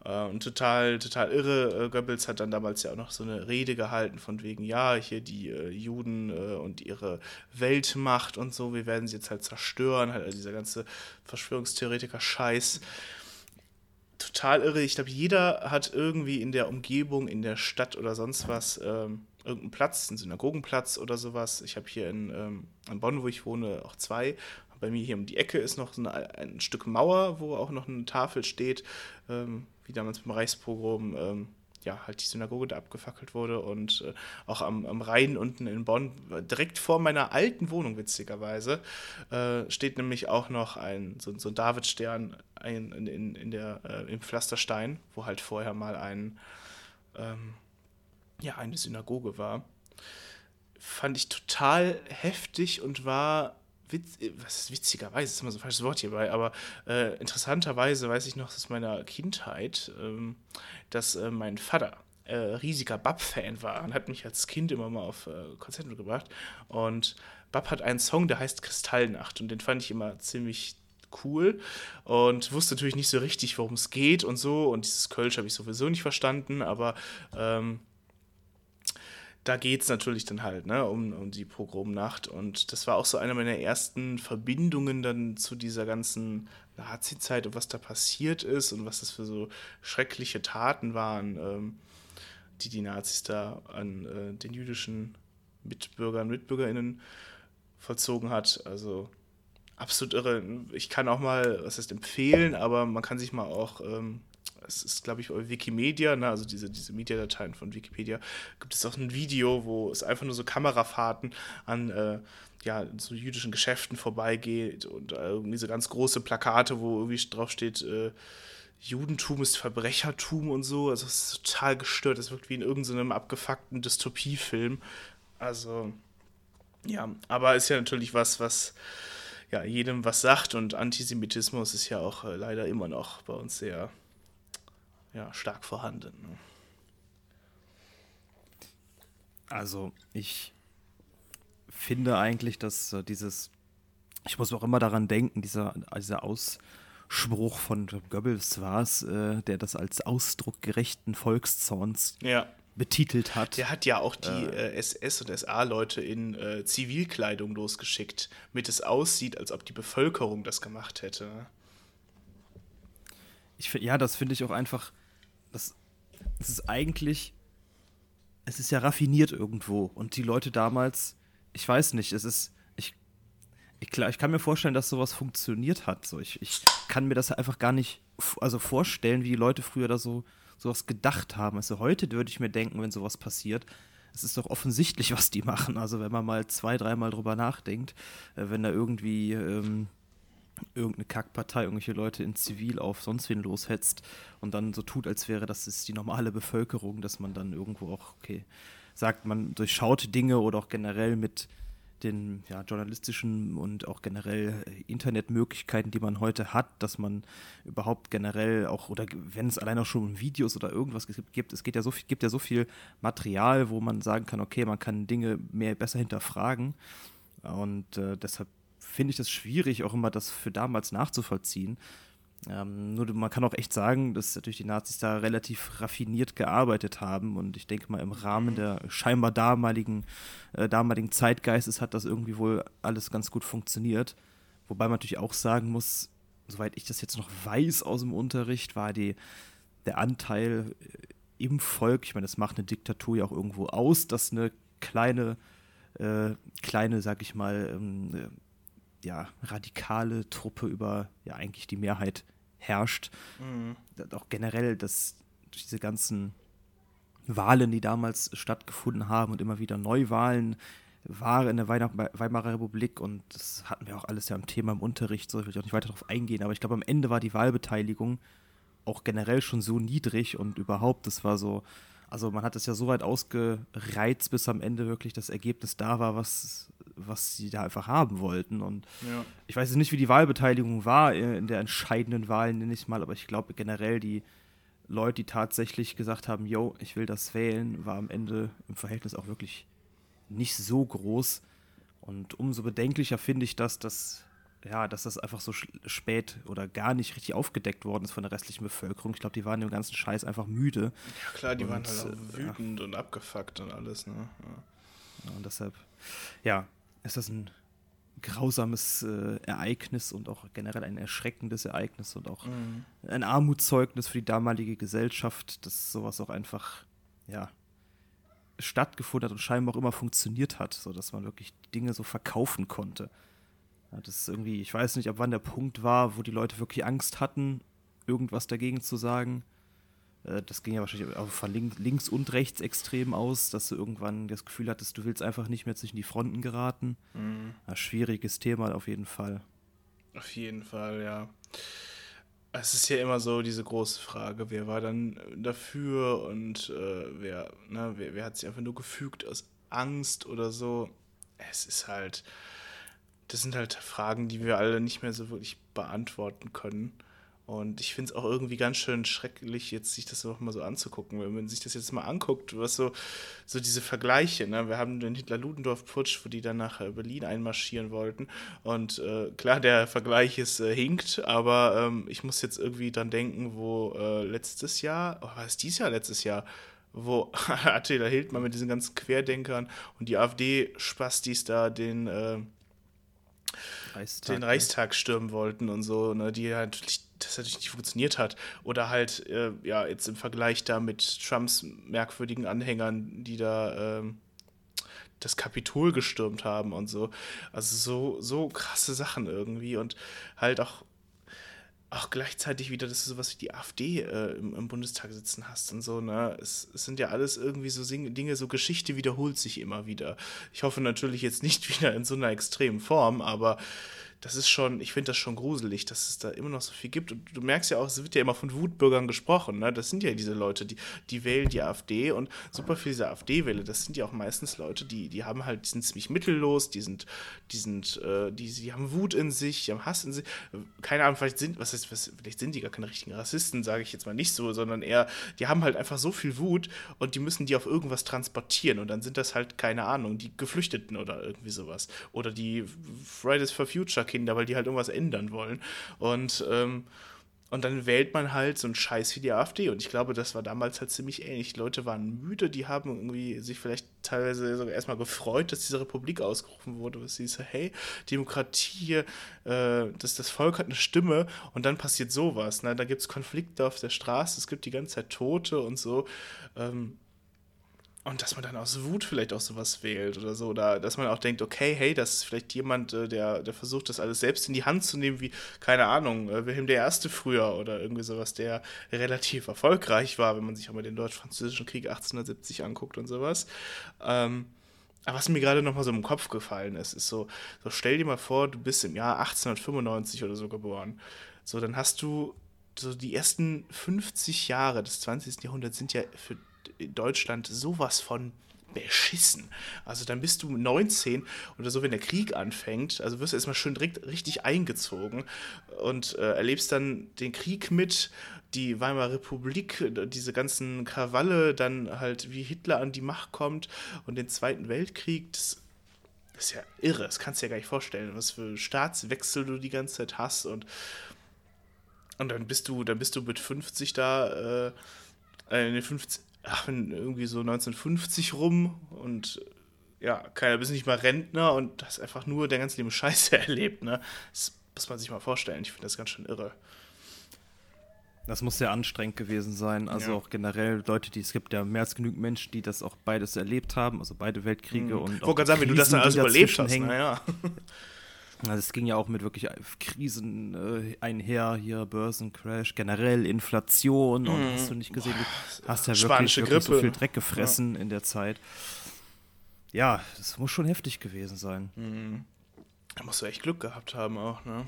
Und total, total irre. Goebbels hat dann damals ja auch noch so eine Rede gehalten von wegen, ja, hier die Juden und ihre Weltmacht und so, wir werden sie jetzt halt zerstören, halt also dieser ganze Verschwörungstheoretiker-Scheiß. Total irre. Ich glaube, jeder hat irgendwie in der Umgebung, in der Stadt oder sonst was, ähm, irgendeinen Platz, einen Synagogenplatz oder sowas. Ich habe hier in, ähm, in Bonn, wo ich wohne, auch zwei. Bei mir hier um die Ecke ist noch so eine, ein Stück Mauer, wo auch noch eine Tafel steht, ähm, wie damals beim Reichspogrom, ähm, ja, halt die Synagoge da abgefackelt wurde. Und äh, auch am, am Rhein unten in Bonn, direkt vor meiner alten Wohnung, witzigerweise, äh, steht nämlich auch noch ein so, so ein Davidstern ein, in, in, in der, äh, im Pflasterstein, wo halt vorher mal ein... Ähm, ja, eine Synagoge war, fand ich total heftig und war, witz, was ist witzigerweise, das ist immer so ein falsches Wort hierbei, aber äh, interessanterweise weiß ich noch aus meiner Kindheit, ähm, dass äh, mein Vater äh, riesiger Bab-Fan war und hat mich als Kind immer mal auf äh, Konzerte gebracht und Bab hat einen Song, der heißt Kristallnacht und den fand ich immer ziemlich cool und wusste natürlich nicht so richtig, worum es geht und so, und dieses Kölsch habe ich sowieso nicht verstanden, aber ähm, da geht es natürlich dann halt, ne, um, um die Pogromnacht, und das war auch so eine meiner ersten Verbindungen dann zu dieser ganzen Nazi-Zeit und was da passiert ist und was das für so schreckliche Taten waren, ähm, die die Nazis da an äh, den jüdischen Mitbürgern, MitbürgerInnen vollzogen hat. Also absolut irre. Ich kann auch mal, was heißt empfehlen, aber man kann sich mal auch, ähm, es ist, glaube ich, Wikimedia, ne, also diese, diese Mediadateien von Wikipedia, gibt es auch ein Video, wo es einfach nur so Kamerafahrten an äh, ja, so jüdischen Geschäften vorbeigeht und äh, irgendwie so ganz große Plakate, wo irgendwie draufsteht, äh, Judentum ist Verbrechertum und so. Also es ist total gestört. Das wirkt wie in irgendeinem so abgefuckten Dystopiefilm. Also, ja, aber ist ja natürlich was, was ja jedem was sagt, und Antisemitismus ist ja auch äh, leider immer noch bei uns sehr ja, stark vorhanden. Ne? Also ich finde eigentlich, dass äh, dieses, ich muss auch immer daran denken, dieser, dieser Ausspruch von Goebbels war es, äh, der das als Ausdruck gerechten Volkszorns ja. betitelt hat. Der hat ja auch die äh, S S- und S A-Leute in äh, Zivilkleidung losgeschickt, damit es aussieht, als ob die Bevölkerung das gemacht hätte. Ich, ja, das finde ich auch einfach, das, das ist eigentlich, es ist ja raffiniert irgendwo. Und die Leute damals, ich weiß nicht, es ist, ich, ich, klar, ich kann mir vorstellen, dass sowas funktioniert hat. So, ich, ich kann mir das einfach gar nicht also vorstellen, wie die Leute früher da so sowas gedacht haben. Also heute würde ich mir denken, wenn sowas passiert, es ist doch offensichtlich, was die machen. Also wenn man mal zwei, dreimal drüber nachdenkt, äh, wenn da irgendwie ähm, irgendeine Kackpartei irgendwelche Leute in Zivil auf sonst wen loshetzt und dann so tut, als wäre das ist die normale Bevölkerung, dass man dann irgendwo auch, okay, sagt, man durchschaut Dinge oder auch generell mit den ja, journalistischen und auch generell Internetmöglichkeiten, die man heute hat, dass man überhaupt generell auch, oder wenn es allein auch schon Videos oder irgendwas gibt, es geht ja so viel, gibt ja so viel Material, wo man sagen kann, okay, man kann Dinge mehr besser hinterfragen, und äh, deshalb finde ich das schwierig, auch immer das für damals nachzuvollziehen. Ähm, nur man kann auch echt sagen, dass natürlich die Nazis da relativ raffiniert gearbeitet haben, und ich denke mal, im Rahmen der scheinbar damaligen, äh, damaligen Zeitgeistes hat das irgendwie wohl alles ganz gut funktioniert. Wobei man natürlich auch sagen muss, soweit ich das jetzt noch weiß aus dem Unterricht, war die, der Anteil äh, im Volk, ich meine, das macht eine Diktatur ja auch irgendwo aus, dass eine kleine, äh, kleine, sag ich mal, ähm, ja, radikale Truppe über ja eigentlich die Mehrheit herrscht. Mhm. Auch generell, dass durch diese ganzen Wahlen, die damals stattgefunden haben und immer wieder Neuwahlen waren in der Weimarer Republik, und das hatten wir auch alles ja im Thema im Unterricht, so ich will auch nicht weiter darauf eingehen, aber ich glaube, am Ende war die Wahlbeteiligung auch generell schon so niedrig, und überhaupt, das war so, also man hat es ja so weit ausgereizt, bis am Ende wirklich das Ergebnis da war, was, was sie da einfach haben wollten. Und ja. Ich weiß jetzt nicht, wie die Wahlbeteiligung war in der entscheidenden Wahl, nenne ich es mal, aber ich glaube generell, die Leute, die tatsächlich gesagt haben, yo, ich will das wählen, war am Ende im Verhältnis auch wirklich nicht so groß. Und umso bedenklicher finde ich, dass das, ja, dass das einfach so spät oder gar nicht richtig aufgedeckt worden ist von der restlichen Bevölkerung. Ich glaube, die waren dem ganzen Scheiß einfach müde. Ja klar, die und, waren halt auch wütend ja. und abgefuckt und alles, ne? Ja. Ja, und deshalb, ja, ist das ein grausames äh, Ereignis und auch generell ein erschreckendes Ereignis und auch mhm. ein Armutszeugnis für die damalige Gesellschaft, dass sowas auch einfach, ja, stattgefunden hat und scheinbar auch immer funktioniert hat, sodass man wirklich Dinge so verkaufen konnte. Das ist irgendwie, ich weiß nicht, ab wann der Punkt war, wo die Leute wirklich Angst hatten, irgendwas dagegen zu sagen. Das ging ja wahrscheinlich auch von links und rechts extrem aus, dass du irgendwann das Gefühl hattest, du willst einfach nicht mehr zwischen die Fronten geraten. Mhm. Ein schwieriges Thema auf jeden Fall. Auf jeden Fall, ja. Es ist ja immer so diese große Frage, wer war dann dafür und äh, wer, ne, wer, wer hat sich einfach nur gefügt aus Angst oder so. Es ist halt... Das sind halt Fragen, die wir alle nicht mehr so wirklich beantworten können. Und ich finde es auch irgendwie ganz schön schrecklich, jetzt sich das nochmal so anzugucken. Wenn man sich das jetzt mal anguckt, was so, so diese Vergleiche, ne? Wir haben den Hitler-Ludendorff-Putsch, wo die dann nach Berlin einmarschieren wollten. Und äh, klar, der Vergleich ist äh, hinkt, aber ähm, ich muss jetzt irgendwie dran denken, wo äh, letztes Jahr, oh, war es dieses Jahr, letztes Jahr, wo Attila Hildmann mit diesen ganzen Querdenkern und die AfD-Spastis da den... Äh, Reichstag, den Reichstag stürmen wollten und so, ne, die natürlich, das natürlich nicht funktioniert hat. Oder halt, äh, ja, jetzt im Vergleich da mit Trumps merkwürdigen Anhängern, die da äh, das Kapitol gestürmt haben und so. Also so, so krasse Sachen irgendwie und halt auch, auch gleichzeitig wieder, dass du sowas wie die AfD äh, im, im Bundestag sitzen hast und so, ne, es, es sind ja alles irgendwie so Dinge, so Geschichte wiederholt sich immer wieder. Ich hoffe natürlich jetzt nicht wieder in so einer extremen Form, aber das ist schon, ich finde das schon gruselig, dass es da immer noch so viel gibt und du merkst ja auch, es wird ja immer von Wutbürgern gesprochen, ne, das sind ja diese Leute, die, die wählen die AfD und super viele dieser AfD-Wähler, das sind ja auch meistens Leute, die, die haben halt, die sind ziemlich mittellos, die sind, die sind, äh, die, die haben Wut in sich, die haben Hass in sich, keine Ahnung, vielleicht sind, was heißt Was, vielleicht sind die gar keine richtigen Rassisten, sage ich jetzt mal nicht so, sondern eher, die haben halt einfach so viel Wut und die müssen die auf irgendwas transportieren und dann sind das halt, keine Ahnung, die Geflüchteten oder irgendwie sowas oder die Fridays for Future Kinder, weil die halt irgendwas ändern wollen und, ähm, und dann wählt man halt so einen Scheiß wie die AfD und ich glaube, das war damals halt ziemlich ähnlich. Die Leute waren müde, die haben irgendwie sich vielleicht teilweise sogar erstmal gefreut, dass diese Republik ausgerufen wurde, was sie so, hey, Demokratie, äh, dass das Volk hat eine Stimme und dann passiert sowas, ne? Da gibt es Konflikte auf der Straße, es gibt die ganze Zeit Tote und so, ähm, und dass man dann aus Wut vielleicht auch sowas wählt oder so, oder dass man auch denkt, okay, hey, das ist vielleicht jemand, der, der versucht, das alles selbst in die Hand zu nehmen, wie, keine Ahnung, Wilhelm der Erste früher oder irgendwie sowas, der relativ erfolgreich war, wenn man sich auch mal den Deutsch-Französischen Krieg achtzehnhundertsiebzig anguckt und sowas. Ähm, aber was mir gerade nochmal so im Kopf gefallen ist, ist so, so, stell dir mal vor, du bist im Jahr achtzehnhundertfünfundneunzig oder so geboren. So, dann hast du so die ersten fünfzig Jahre des zwanzigsten Jahrhunderts sind ja für in Deutschland sowas von beschissen. Also dann bist du neunzehn oder so, wenn der Krieg anfängt, also wirst du erstmal schön direkt richtig eingezogen und äh, erlebst dann den Krieg mit, die Weimarer Republik, diese ganzen Krawalle, dann halt wie Hitler an die Macht kommt und den Zweiten Weltkrieg, das ist ja irre, das kannst du dir ja gar nicht vorstellen, was für Staatswechsel du die ganze Zeit hast und, und dann bist du, dann bist du mit fünfzig da, äh, in den fünfzig ach, irgendwie so neunzehnhundertfünfzig rum und ja, keiner bist nicht mal Rentner und hast einfach nur der ganze lieben Scheiße erlebt, ne? Das muss man sich mal vorstellen. Ich finde das ganz schön irre. Das muss sehr anstrengend gewesen sein. Also ja, auch generell Leute, die es gibt ja mehr als genügend Menschen, die das auch beides erlebt haben, also beide Weltkriege mhm. und ich auch Krisen, sagen, wenn du das dann alles überlebt hast, naja. Also es ging ja auch mit wirklich Krisen äh, einher, hier Börsencrash, generell Inflation und mm. hast du nicht gesehen, du hast ja wirklich, wirklich so viel Dreck gefressen ja. in der Zeit. Ja, das muss schon heftig gewesen sein. Mm. Da musst du echt Glück gehabt haben auch, ne?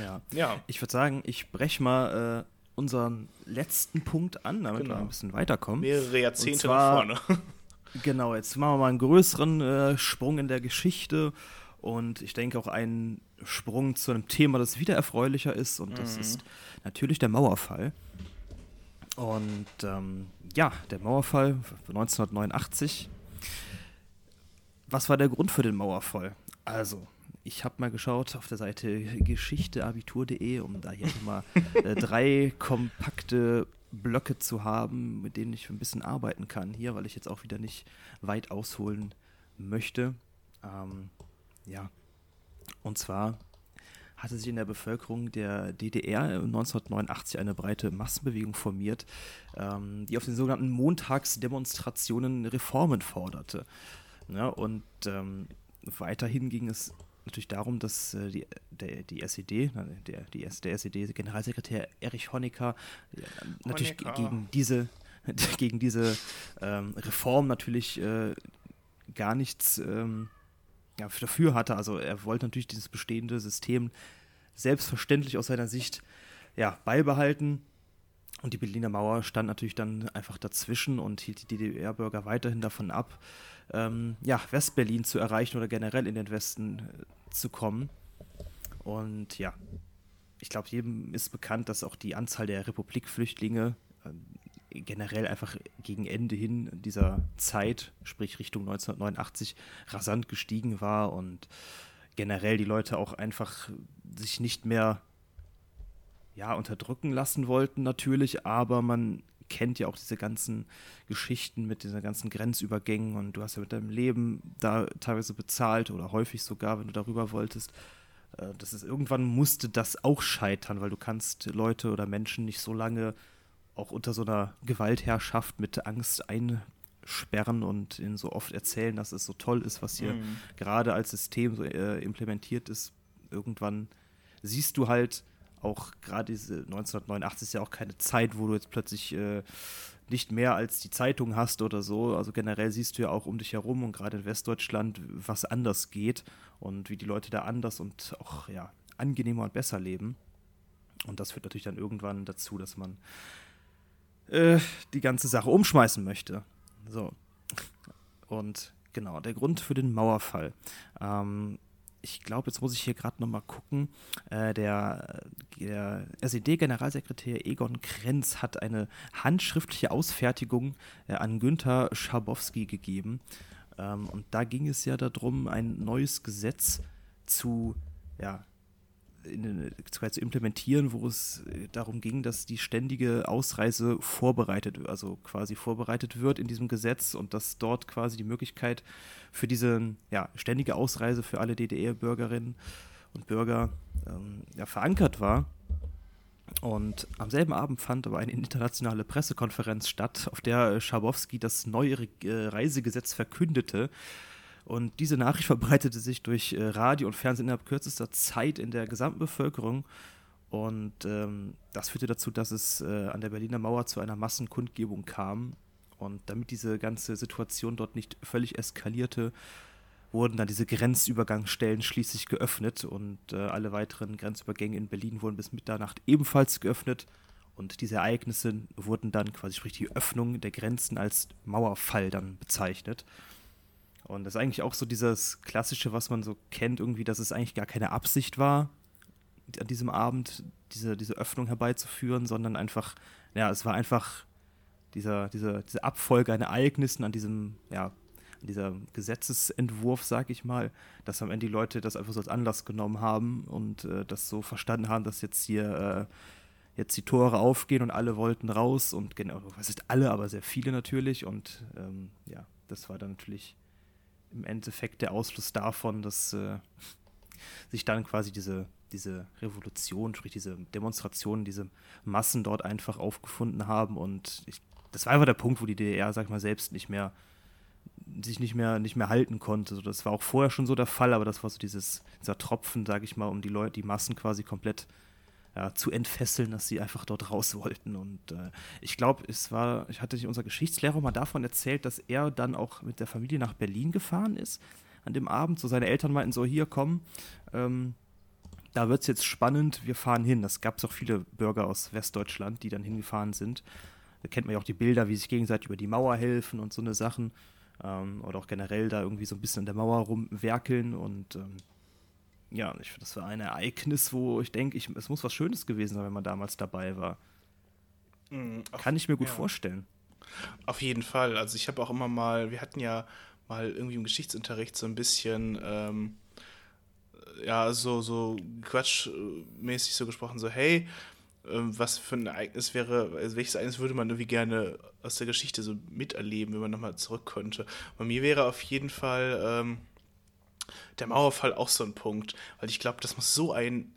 Ja, ja. Ich würde sagen, ich breche mal äh, unseren letzten Punkt an, damit genau. wir ein bisschen weiterkommen. Mehrere Jahrzehnte zwar, nach vorne. Genau, jetzt machen wir mal einen größeren äh, Sprung in der Geschichte. Und ich denke auch einen Sprung zu einem Thema, das wieder erfreulicher ist. Und das mhm. ist natürlich der Mauerfall. Und ähm, ja, der Mauerfall neunzehnhundertneunundachtzig. Was war der Grund für den Mauerfall? Also, ich habe mal geschaut auf der Seite geschichte abitur punkt de, um da hier nochmal äh, drei kompakte Blöcke zu haben, mit denen ich ein bisschen arbeiten kann hier, weil ich jetzt auch wieder nicht weit ausholen möchte. Ähm, Ja, und zwar hatte sich in der Bevölkerung der D D R neunzehnhundertneunundachtzig eine breite Massenbewegung formiert, ähm, die auf den sogenannten Montagsdemonstrationen Reformen forderte. Ja, und ähm, weiterhin ging es natürlich darum, dass äh, die, der, die S E D, der, die, der S E D-Generalsekretär Erich Honecker, äh, natürlich Honecker. gegen diese, gegen diese ähm, Reform natürlich äh, gar nichts... Ähm, Ja, dafür hatte, also er wollte natürlich dieses bestehende System selbstverständlich aus seiner Sicht ja, beibehalten und die Berliner Mauer stand natürlich dann einfach dazwischen und hielt die D D R-Bürger weiterhin davon ab, ähm, ja, Westberlin zu erreichen oder generell in den Westen äh, zu kommen und ja, ich glaube, jedem ist bekannt, dass auch die Anzahl der Republikflüchtlinge äh, generell einfach gegen Ende hin dieser Zeit, sprich Richtung neunzehnhundertneunundachtzig, rasant gestiegen war und generell die Leute auch einfach sich nicht mehr ja, unterdrücken lassen wollten natürlich, aber man kennt ja auch diese ganzen Geschichten mit diesen ganzen Grenzübergängen und du hast ja mit deinem Leben da teilweise bezahlt oder häufig sogar, wenn du darüber wolltest. Das ist, irgendwann musste das auch scheitern, weil du kannst Leute oder Menschen nicht so lange auch unter so einer Gewaltherrschaft mit Angst einsperren und ihnen so oft erzählen, dass es so toll ist, was hier mhm. gerade als System so äh, implementiert ist. Irgendwann siehst du halt auch gerade diese neunzehnhundertneunundachtzig ist ja auch keine Zeit, wo du jetzt plötzlich äh, nicht mehr als die Zeitung hast oder so. Also generell siehst du ja auch um dich herum und gerade in Westdeutschland, was anders geht und wie die Leute da anders und auch ja, angenehmer und besser leben. Und das führt natürlich dann irgendwann dazu, dass man äh, die ganze Sache umschmeißen möchte. So. Und genau, der Grund für den Mauerfall. Ähm, Ich glaube, jetzt muss ich hier gerade nochmal gucken, äh, der, der S E D-Generalsekretär Egon Krenz hat eine handschriftliche Ausfertigung äh, an Günther Schabowski gegeben. Ähm, und da ging es ja darum, ein neues Gesetz zu, ja, in, zu implementieren, wo es darum ging, dass die ständige Ausreise vorbereitet, also quasi vorbereitet wird in diesem Gesetz und dass dort quasi die Möglichkeit für diese ja, ständige Ausreise für alle D D R-Bürgerinnen und Bürger ähm, ja, verankert war. Und am selben Abend fand aber eine internationale Pressekonferenz statt, auf der Schabowski das neue Re- Reisegesetz verkündete. Und diese Nachricht verbreitete sich durch Radio und Fernsehen innerhalb kürzester Zeit in der gesamten Bevölkerung. Und ähm, das führte dazu, dass es äh, an der Berliner Mauer zu einer Massenkundgebung kam. Und damit diese ganze Situation dort nicht völlig eskalierte, wurden dann diese Grenzübergangsstellen schließlich geöffnet. Und äh, alle weiteren Grenzübergänge in Berlin wurden bis Mitternacht ebenfalls geöffnet. Und diese Ereignisse wurden dann quasi, sprich die Öffnung der Grenzen als Mauerfall dann bezeichnet. Und das ist eigentlich auch so dieses Klassische, was man so kennt, irgendwie, dass es eigentlich gar keine Absicht war, an diesem Abend diese, diese Öffnung herbeizuführen, sondern einfach, ja, es war einfach dieser, dieser, diese Abfolge an Ereignissen an diesem, ja, an diesem Gesetzesentwurf, sag ich mal, dass am Ende die Leute das einfach so als Anlass genommen haben und äh, das so verstanden haben, dass jetzt hier äh, jetzt die Tore aufgehen und alle wollten raus und genau, was heißt alle, aber sehr viele natürlich und ähm, ja, das war dann natürlich im Endeffekt der Ausfluss davon, dass äh, sich dann quasi diese, diese Revolution, sprich diese Demonstrationen, diese Massen dort einfach aufgefunden haben und ich, das war einfach der Punkt, wo die D D R, sag ich mal, selbst nicht mehr, sich nicht mehr, nicht mehr halten konnte. Also das war auch vorher schon so der Fall, aber das war so dieses, dieser Tropfen, sag ich mal, um die Leute, die Massen quasi komplett ja, zu entfesseln, dass sie einfach dort raus wollten. Und äh, ich glaube, es war, ich hatte unser Geschichtslehrer mal davon erzählt, dass er dann auch mit der Familie nach Berlin gefahren ist an dem Abend. So seine Eltern meinten so, hier, komm, ähm, da wird es jetzt spannend, wir fahren hin. Das gab es auch viele Bürger aus Westdeutschland, die dann hingefahren sind. Da kennt man ja auch die Bilder, wie sich gegenseitig über die Mauer helfen und so eine Sachen. Ähm, oder auch generell da irgendwie so ein bisschen an der Mauer rumwerkeln und ähm, ja, ich finde, das war ein Ereignis, wo ich denke, ich, es muss was Schönes gewesen sein, wenn man damals dabei war. Mhm, auf, kann ich mir gut ja. vorstellen. Auf jeden Fall. Also ich habe auch immer mal, wir hatten ja mal irgendwie im Geschichtsunterricht so ein bisschen, ähm, ja, so, so quatschmäßig so gesprochen, so hey, was für ein Ereignis wäre, also welches Ereignis würde man irgendwie gerne aus der Geschichte so miterleben, wenn man nochmal zurück könnte. Bei mir wäre auf jeden Fall Ähm, der Mauerfall auch so ein Punkt, weil ich glaube, das muss so ein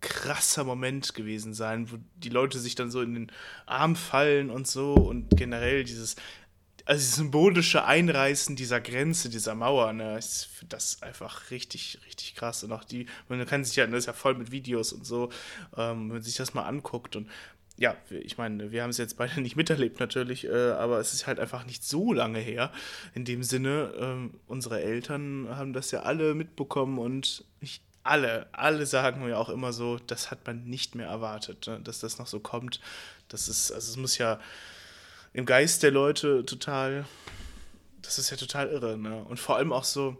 krasser Moment gewesen sein, wo die Leute sich dann so in den Arm fallen und so und generell dieses, also dieses symbolische Einreißen dieser Grenze, dieser Mauer, ne, ich finde das einfach richtig, richtig krass und auch die, man kann sich ja, das ist ja voll mit Videos und so, ähm, wenn man sich das mal anguckt und ja, ich meine, wir haben es jetzt beide nicht miterlebt natürlich, äh, aber es ist halt einfach nicht so lange her. In dem Sinne, ähm, unsere Eltern haben das ja alle mitbekommen und ich, alle, alle sagen mir auch immer so, das hat man nicht mehr erwartet, ne, dass das noch so kommt. Das ist, also es muss ja im Geist der Leute total, das ist ja total irre, ne? Und vor allem auch so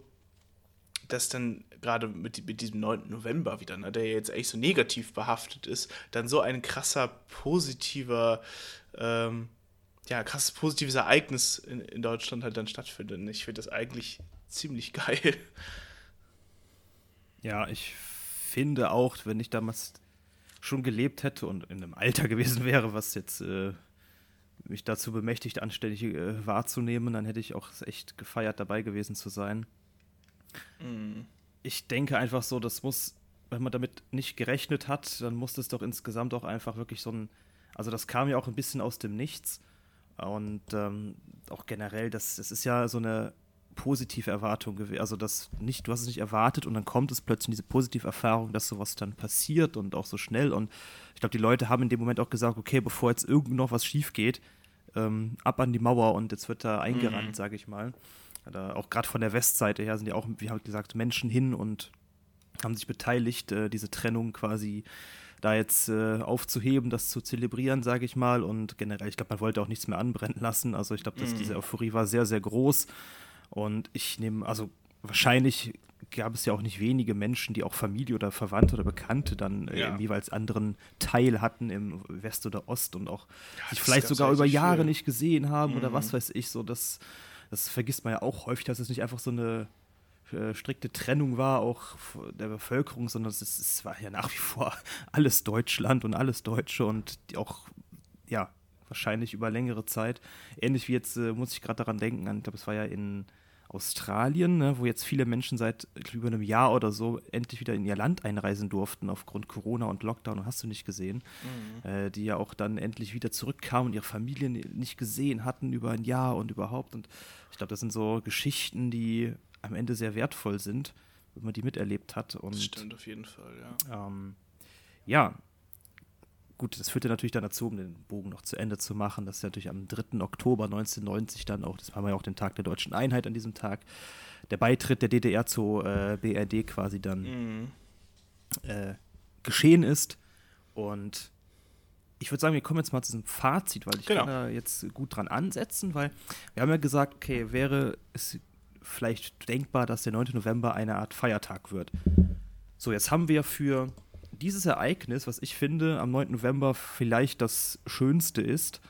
dass dann gerade mit, mit diesem neunten November wieder, ne, der ja jetzt eigentlich so negativ behaftet ist, dann so ein krasser, positiver, ähm, ja, krasses positives Ereignis in, in Deutschland halt dann stattfindet. Ich finde das eigentlich ziemlich geil. Ja, ich finde auch, wenn ich damals schon gelebt hätte und in einem Alter gewesen wäre, was jetzt äh, mich dazu bemächtigt, anständig äh, wahrzunehmen, dann hätte ich auch echt gefeiert, dabei gewesen zu sein. Mm. Ich denke einfach so, das muss, wenn man damit nicht gerechnet hat, dann muss das doch insgesamt auch einfach wirklich so ein, also das kam ja auch ein bisschen aus dem Nichts und ähm, auch generell, das, das ist ja so eine positive Erwartung gewesen, also das nicht, du hast es nicht erwartet und dann kommt es plötzlich, diese positive Erfahrung, dass sowas dann passiert und auch so schnell, und ich glaube, die Leute haben in dem Moment auch gesagt, okay, bevor jetzt irgend noch was schief geht, ähm, ab an die Mauer, und jetzt wird da eingerannt, mhm. sage ich mal. Oder auch gerade von der Westseite her sind ja auch, wie habe ich gesagt, Menschen hin und haben sich beteiligt, äh, diese Trennung quasi da jetzt äh, aufzuheben, das zu zelebrieren, sage ich mal, und generell, ich glaube, man wollte auch nichts mehr anbrennen lassen, also ich glaube, dass mhm. diese Euphorie war sehr, sehr groß. Und ich nehme, also wahrscheinlich gab es ja auch nicht wenige Menschen, die auch Familie oder Verwandte oder Bekannte dann äh, ja. im jeweils anderen Teil hatten, im West oder Ost, und auch ja, sich vielleicht sogar über so Jahre schön. nicht gesehen haben mhm. oder was weiß ich, so das, das vergisst man ja auch häufig, dass es nicht einfach so eine äh, strikte Trennung war, auch der Bevölkerung, sondern es, es war ja nach wie vor alles Deutschland und alles Deutsche und auch, ja, wahrscheinlich über längere Zeit. Ähnlich wie jetzt, äh, muss ich gerade daran denken, ich glaube, es war ja in Australien, ne, wo jetzt viele Menschen seit über einem Jahr oder so endlich wieder in ihr Land einreisen durften, aufgrund Corona und Lockdown, hast du nicht gesehen, mhm. äh, die ja auch dann endlich wieder zurückkamen und ihre Familien nicht gesehen hatten über ein Jahr und überhaupt. Und ich glaube, das sind so Geschichten, die am Ende sehr wertvoll sind, wenn man die miterlebt hat. Und, das stimmt auf jeden Fall, ja. Ähm, ja, gut, das führte natürlich dann dazu, um den Bogen noch zu Ende zu machen, dass natürlich am dritten Oktober neunzehnhundertneunzig dann auch, das haben wir ja auch den Tag der Deutschen Einheit an diesem Tag, der Beitritt der D D R zur äh, B R D quasi dann mhm. äh, geschehen ist. Und ich würde sagen, wir kommen jetzt mal zu diesem Fazit, weil ich genau. kann da jetzt gut dran ansetzen, weil wir haben ja gesagt, okay, wäre es vielleicht denkbar, dass der neunte November eine Art Feiertag wird. So, jetzt haben wir für dieses Ereignis, was ich finde, am neunten November vielleicht das Schönste ist,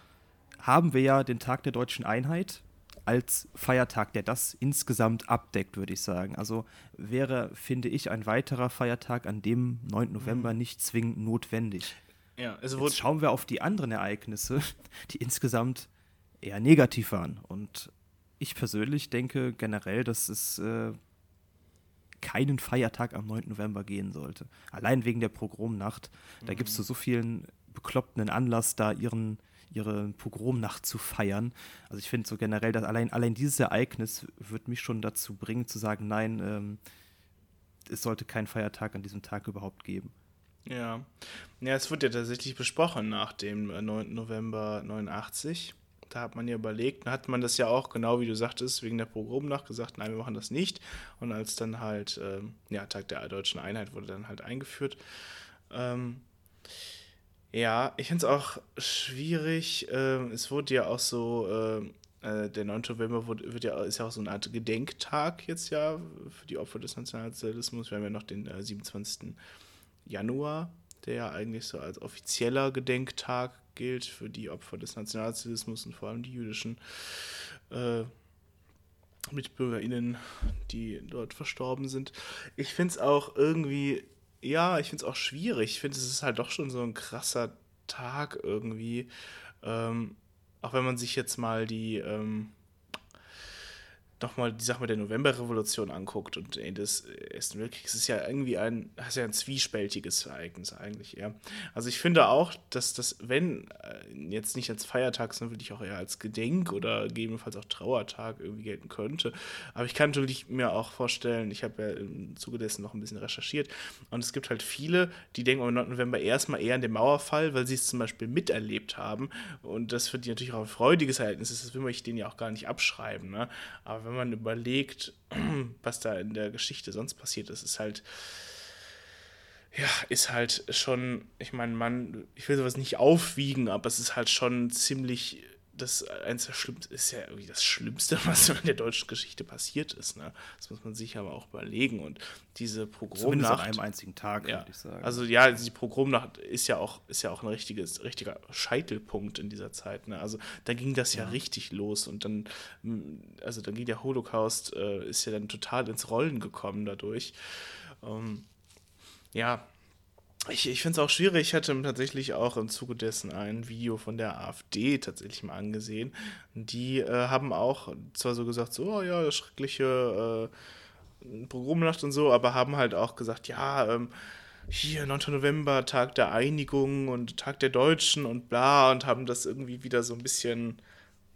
haben wir ja den Tag der Deutschen Einheit als Feiertag, der das insgesamt abdeckt, würde ich sagen. Also wäre, finde ich, ein weiterer Feiertag an dem neunten November mhm. nicht zwingend notwendig. Ja, also jetzt schauen wir auf die anderen Ereignisse, die insgesamt eher negativ waren. Und ich persönlich denke generell, dass es äh, keinen Feiertag am neunten November gehen sollte. Allein wegen der Pogromnacht. Da mhm. gibst du so vielen Bekloppten Anlass, da ihren, ihre Pogromnacht zu feiern. Also ich finde so generell, dass allein, allein dieses Ereignis wird mich schon dazu bringen, zu sagen, nein, ähm, es sollte keinen Feiertag an diesem Tag überhaupt geben. Ja, ja, es wird ja tatsächlich besprochen nach dem neunten November neunundachtzig. Da hat man ja überlegt, da hat man das ja auch, genau wie du sagtest, wegen der Pogromnacht gesagt, nein, wir machen das nicht. Und als dann halt, ähm, ja, Tag der Deutschen Einheit wurde dann halt eingeführt. Ähm, ja, ich finde es auch schwierig, ähm, es wurde ja auch so, äh, der neunte November wurde, wird ja, ist ja auch so eine Art Gedenktag jetzt ja für die Opfer des Nationalsozialismus. Wir haben ja noch den äh, siebenundzwanzigsten Januar, der ja eigentlich so als offizieller Gedenktag gilt für die Opfer des Nationalsozialismus und vor allem die jüdischen äh, MitbürgerInnen, die dort verstorben sind. Ich finde es auch irgendwie, ja, ich finde es auch schwierig. Ich finde, es ist halt doch schon so ein krasser Tag irgendwie. Ähm, auch wenn man sich jetzt mal die, ähm, nochmal die Sache mit der Novemberrevolution anguckt und äh, des Ersten Weltkriegs, ist ja irgendwie ein, das ist ja ein zwiespältiges Ereignis eigentlich eher. Also ich finde auch, dass das, wenn äh, jetzt nicht als Feiertag, sondern wirklich auch eher als Gedenk oder gegebenenfalls auch Trauertag irgendwie gelten könnte. Aber ich kann natürlich mir auch vorstellen, ich habe ja im Zuge dessen noch ein bisschen recherchiert, und es gibt halt viele, die denken am neunten November erstmal eher an den Mauerfall, weil sie es zum Beispiel miterlebt haben, und das für die natürlich auch ein freudiges Ereignis ist, das will man denen ja auch gar nicht abschreiben, ne? Aber wenn man überlegt, was da in der Geschichte sonst passiert ist, ist halt, ja, ist halt schon, ich meine, man, ich will sowas nicht aufwiegen, aber es ist halt schon ziemlich das eins der schlimmsten, ist ja irgendwie das Schlimmste, was in der deutschen Geschichte passiert ist. Ne? Das muss man sich aber auch überlegen. Und diese Pogromnacht. Zumindest an einem einzigen Tag, ja, würde ich sagen. Also ja, die Pogromnacht ist ja auch, ist ja auch ein richtiges, richtiger Scheitelpunkt in dieser Zeit. Ne? Also da ging das ja, ja richtig los. Und dann, also dann ging der Holocaust, äh, ist ja dann total ins Rollen gekommen dadurch. Ähm, ja, Ich, ich finde es auch schwierig. Ich hatte tatsächlich auch im Zuge dessen ein Video von der AfD tatsächlich mal angesehen. Die äh, haben auch zwar so gesagt, so, oh ja, das schreckliche äh, Pogromnacht und so, aber haben halt auch gesagt, ja, ähm, hier, neunter November, Tag der Einigung und Tag der Deutschen und bla, und haben das irgendwie wieder so ein bisschen,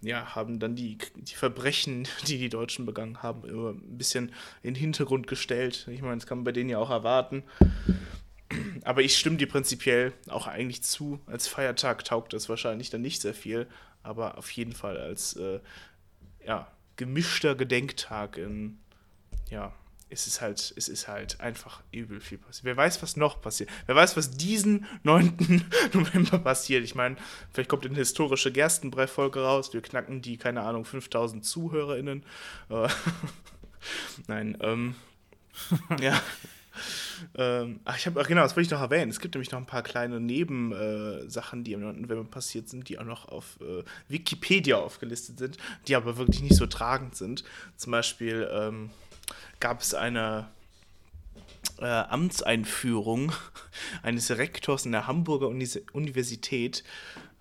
ja, haben dann die, die Verbrechen, die die Deutschen begangen haben, immer ein bisschen in den Hintergrund gestellt. Ich meine, das kann man bei denen ja auch erwarten. Aber ich stimme dir prinzipiell auch eigentlich zu. Als Feiertag taugt das wahrscheinlich dann nicht sehr viel, aber auf jeden Fall als äh, ja, gemischter Gedenktag in, ja, es ist halt, es ist halt einfach übel viel passiert. Wer weiß, was noch passiert. Wer weiß, was diesen neunten November passiert. Ich meine, vielleicht kommt eine historische Gerstenbrei-Folge raus. Wir knacken die, keine Ahnung, fünftausend ZuhörerInnen. Äh, Nein, ähm, ja. Ähm, ach, ich habe, ach genau, das wollte ich noch erwähnen. Es gibt nämlich noch ein paar kleine Nebensachen, die im neunten November passiert sind, die auch noch auf äh, Wikipedia aufgelistet sind, die aber wirklich nicht so tragend sind. Zum Beispiel ähm, gab es eine äh, Amtseinführung eines Rektors in der Hamburger Unis- Universität.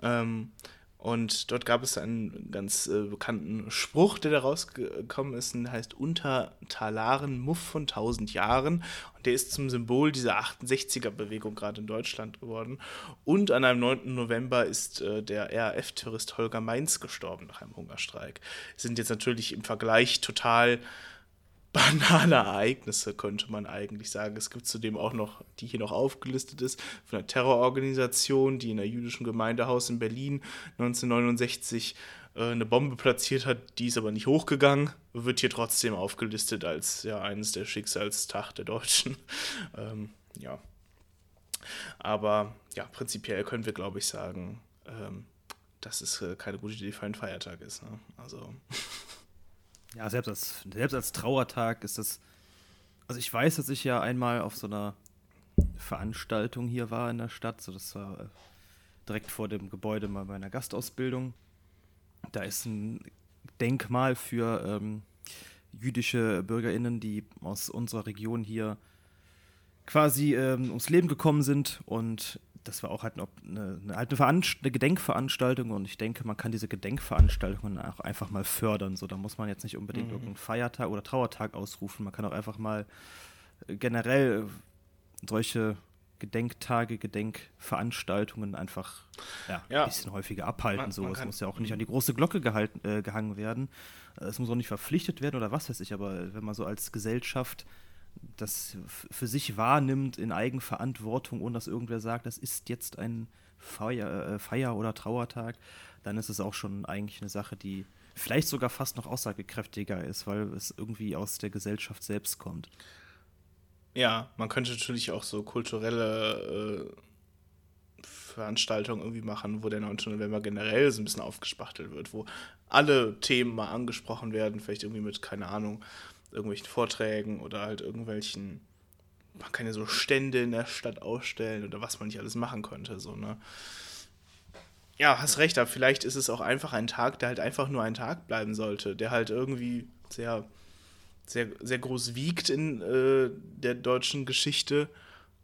Ähm, und dort gab es einen ganz äh, bekannten Spruch, der da rausgekommen ist, und der heißt "Unter Talaren Muff von tausend Jahren", und der ist zum Symbol dieser achtundsechziger-Bewegung gerade in Deutschland geworden. Und an einem neunten November ist äh, der R A F-Terrorist Holger Mainz gestorben nach einem Hungerstreik. Das sind jetzt natürlich im Vergleich total banale Ereignisse, könnte man eigentlich sagen. Es gibt zudem auch noch, die hier noch aufgelistet ist, von einer Terrororganisation, die in der jüdischen Gemeindehaus in Berlin neunzehnhundertneunundsechzig äh, eine Bombe platziert hat, die ist aber nicht hochgegangen, wird hier trotzdem aufgelistet als ja eines der Schicksalstage der Deutschen. ähm, ja. Aber ja, prinzipiell können wir, glaube ich, sagen, ähm, dass es äh, keine gute Idee für einen Feiertag ist. Ne? Also... Ja, selbst als, selbst als Trauertag ist das, also ich weiß, dass ich ja einmal auf so einer Veranstaltung hier war in der Stadt, so das war direkt vor dem Gebäude bei meiner Gastausbildung, da ist ein Denkmal für ähm, jüdische BürgerInnen, die aus unserer Region hier quasi ähm, ums Leben gekommen sind, und das war auch halt eine, eine, eine, Veranst- eine Gedenkveranstaltung, und ich denke, man kann diese Gedenkveranstaltungen auch einfach mal fördern. So, da muss man jetzt nicht unbedingt mhm. irgendeinen Feiertag oder Trauertag ausrufen. Man kann auch einfach mal generell solche Gedenktage, Gedenkveranstaltungen einfach ja, ja. ein bisschen häufiger abhalten. Man, so. Man es muss ja auch nicht an die große Glocke gehalten, äh, gehangen werden. Es muss auch nicht verpflichtet werden oder was weiß ich. Aber wenn man so als Gesellschaft das für sich wahrnimmt in Eigenverantwortung, ohne dass irgendwer sagt, das ist jetzt ein Feier-, äh, Feier- oder Trauertag, dann ist es auch schon eigentlich eine Sache, die vielleicht sogar fast noch aussagekräftiger ist, weil es irgendwie aus der Gesellschaft selbst kommt. Ja, man könnte natürlich auch so kulturelle äh, Veranstaltungen irgendwie machen, wo der neunte November generell so ein bisschen aufgespachtelt wird, wo alle Themen mal angesprochen werden, vielleicht irgendwie mit, keine Ahnung, irgendwelchen Vorträgen oder halt irgendwelchen, man kann ja so Stände in der Stadt ausstellen oder was man nicht alles machen könnte, so, ne? Ja, hast recht, aber vielleicht ist es auch einfach ein Tag, der halt einfach nur ein Tag bleiben sollte, der halt irgendwie sehr, sehr, sehr groß wiegt in äh, der deutschen Geschichte,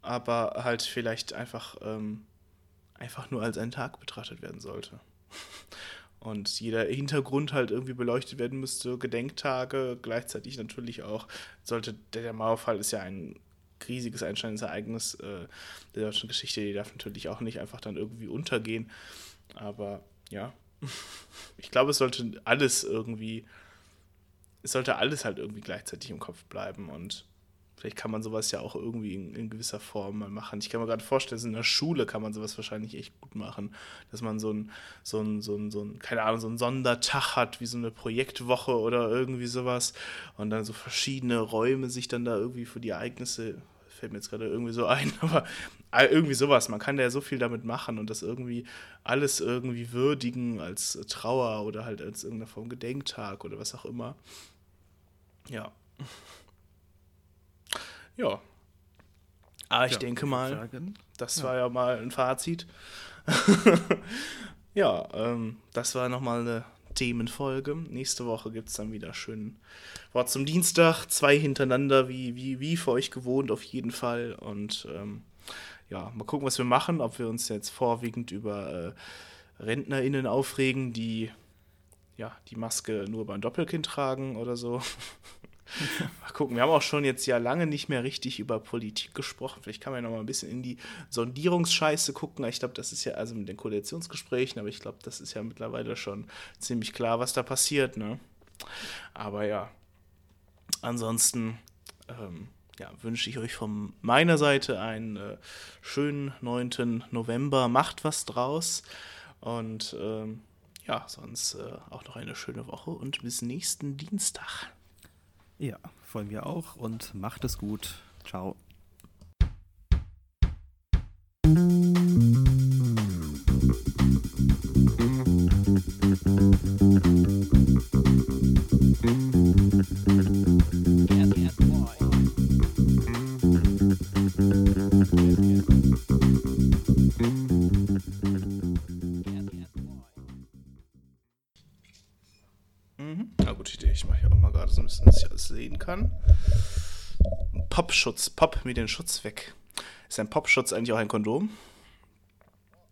aber halt vielleicht einfach, ähm, einfach nur als ein Tag betrachtet werden sollte. Und jeder Hintergrund halt irgendwie beleuchtet werden müsste, Gedenktage, gleichzeitig natürlich auch, sollte der, der Mauerfall ist ja ein riesiges, einschneidendes Ereignis äh, der deutschen Geschichte, die darf natürlich auch nicht einfach dann irgendwie untergehen, aber ja, ich glaube, es sollte alles irgendwie, es sollte alles halt irgendwie gleichzeitig im Kopf bleiben, und vielleicht kann man sowas ja auch irgendwie in, in gewisser Form mal machen. Ich kann mir gerade vorstellen, in der Schule kann man sowas wahrscheinlich echt gut machen, dass man so ein, so ein, so ein, so ein, keine Ahnung, so einen Sondertag hat, wie so eine Projektwoche oder irgendwie sowas, und dann so verschiedene Räume sich dann da irgendwie für die Ereignisse, fällt mir jetzt gerade irgendwie so ein, aber irgendwie sowas. Man kann da ja so viel damit machen und das irgendwie alles irgendwie würdigen als Trauer oder halt als irgendeiner Form Gedenktag oder was auch immer. Ja. Ja. Aber ich ja, denke mal, sagen. das ja. war ja mal ein Fazit. Ja, ähm, das war nochmal eine Themenfolge. Nächste Woche gibt es dann wieder schön Wort zum Dienstag. Zwei hintereinander, wie, wie, wie für euch gewohnt, auf jeden Fall. Und ähm, ja, mal gucken, was wir machen. Ob wir uns jetzt vorwiegend über äh, RentnerInnen aufregen, die ja die Maske nur beim Doppelkind tragen oder so. Mal gucken, wir haben auch schon jetzt ja lange nicht mehr richtig über Politik gesprochen. Vielleicht kann man ja noch mal ein bisschen in die Sondierungsscheiße gucken. Ich glaube, das ist ja, also mit den Koalitionsgesprächen, aber ich glaube, das ist ja mittlerweile schon ziemlich klar, was da passiert, ne? Aber ja, ansonsten ähm, ja, wünsche ich euch von meiner Seite einen äh, schönen neunten November. Macht was draus und ähm, ja, sonst äh, auch noch eine schöne Woche und bis nächsten Dienstag. Ja, von mir auch und macht es gut. Ciao. Sehen kann. Popschutz, Pop mit dem Schutz weg. Ist ein Popschutz eigentlich auch ein Kondom?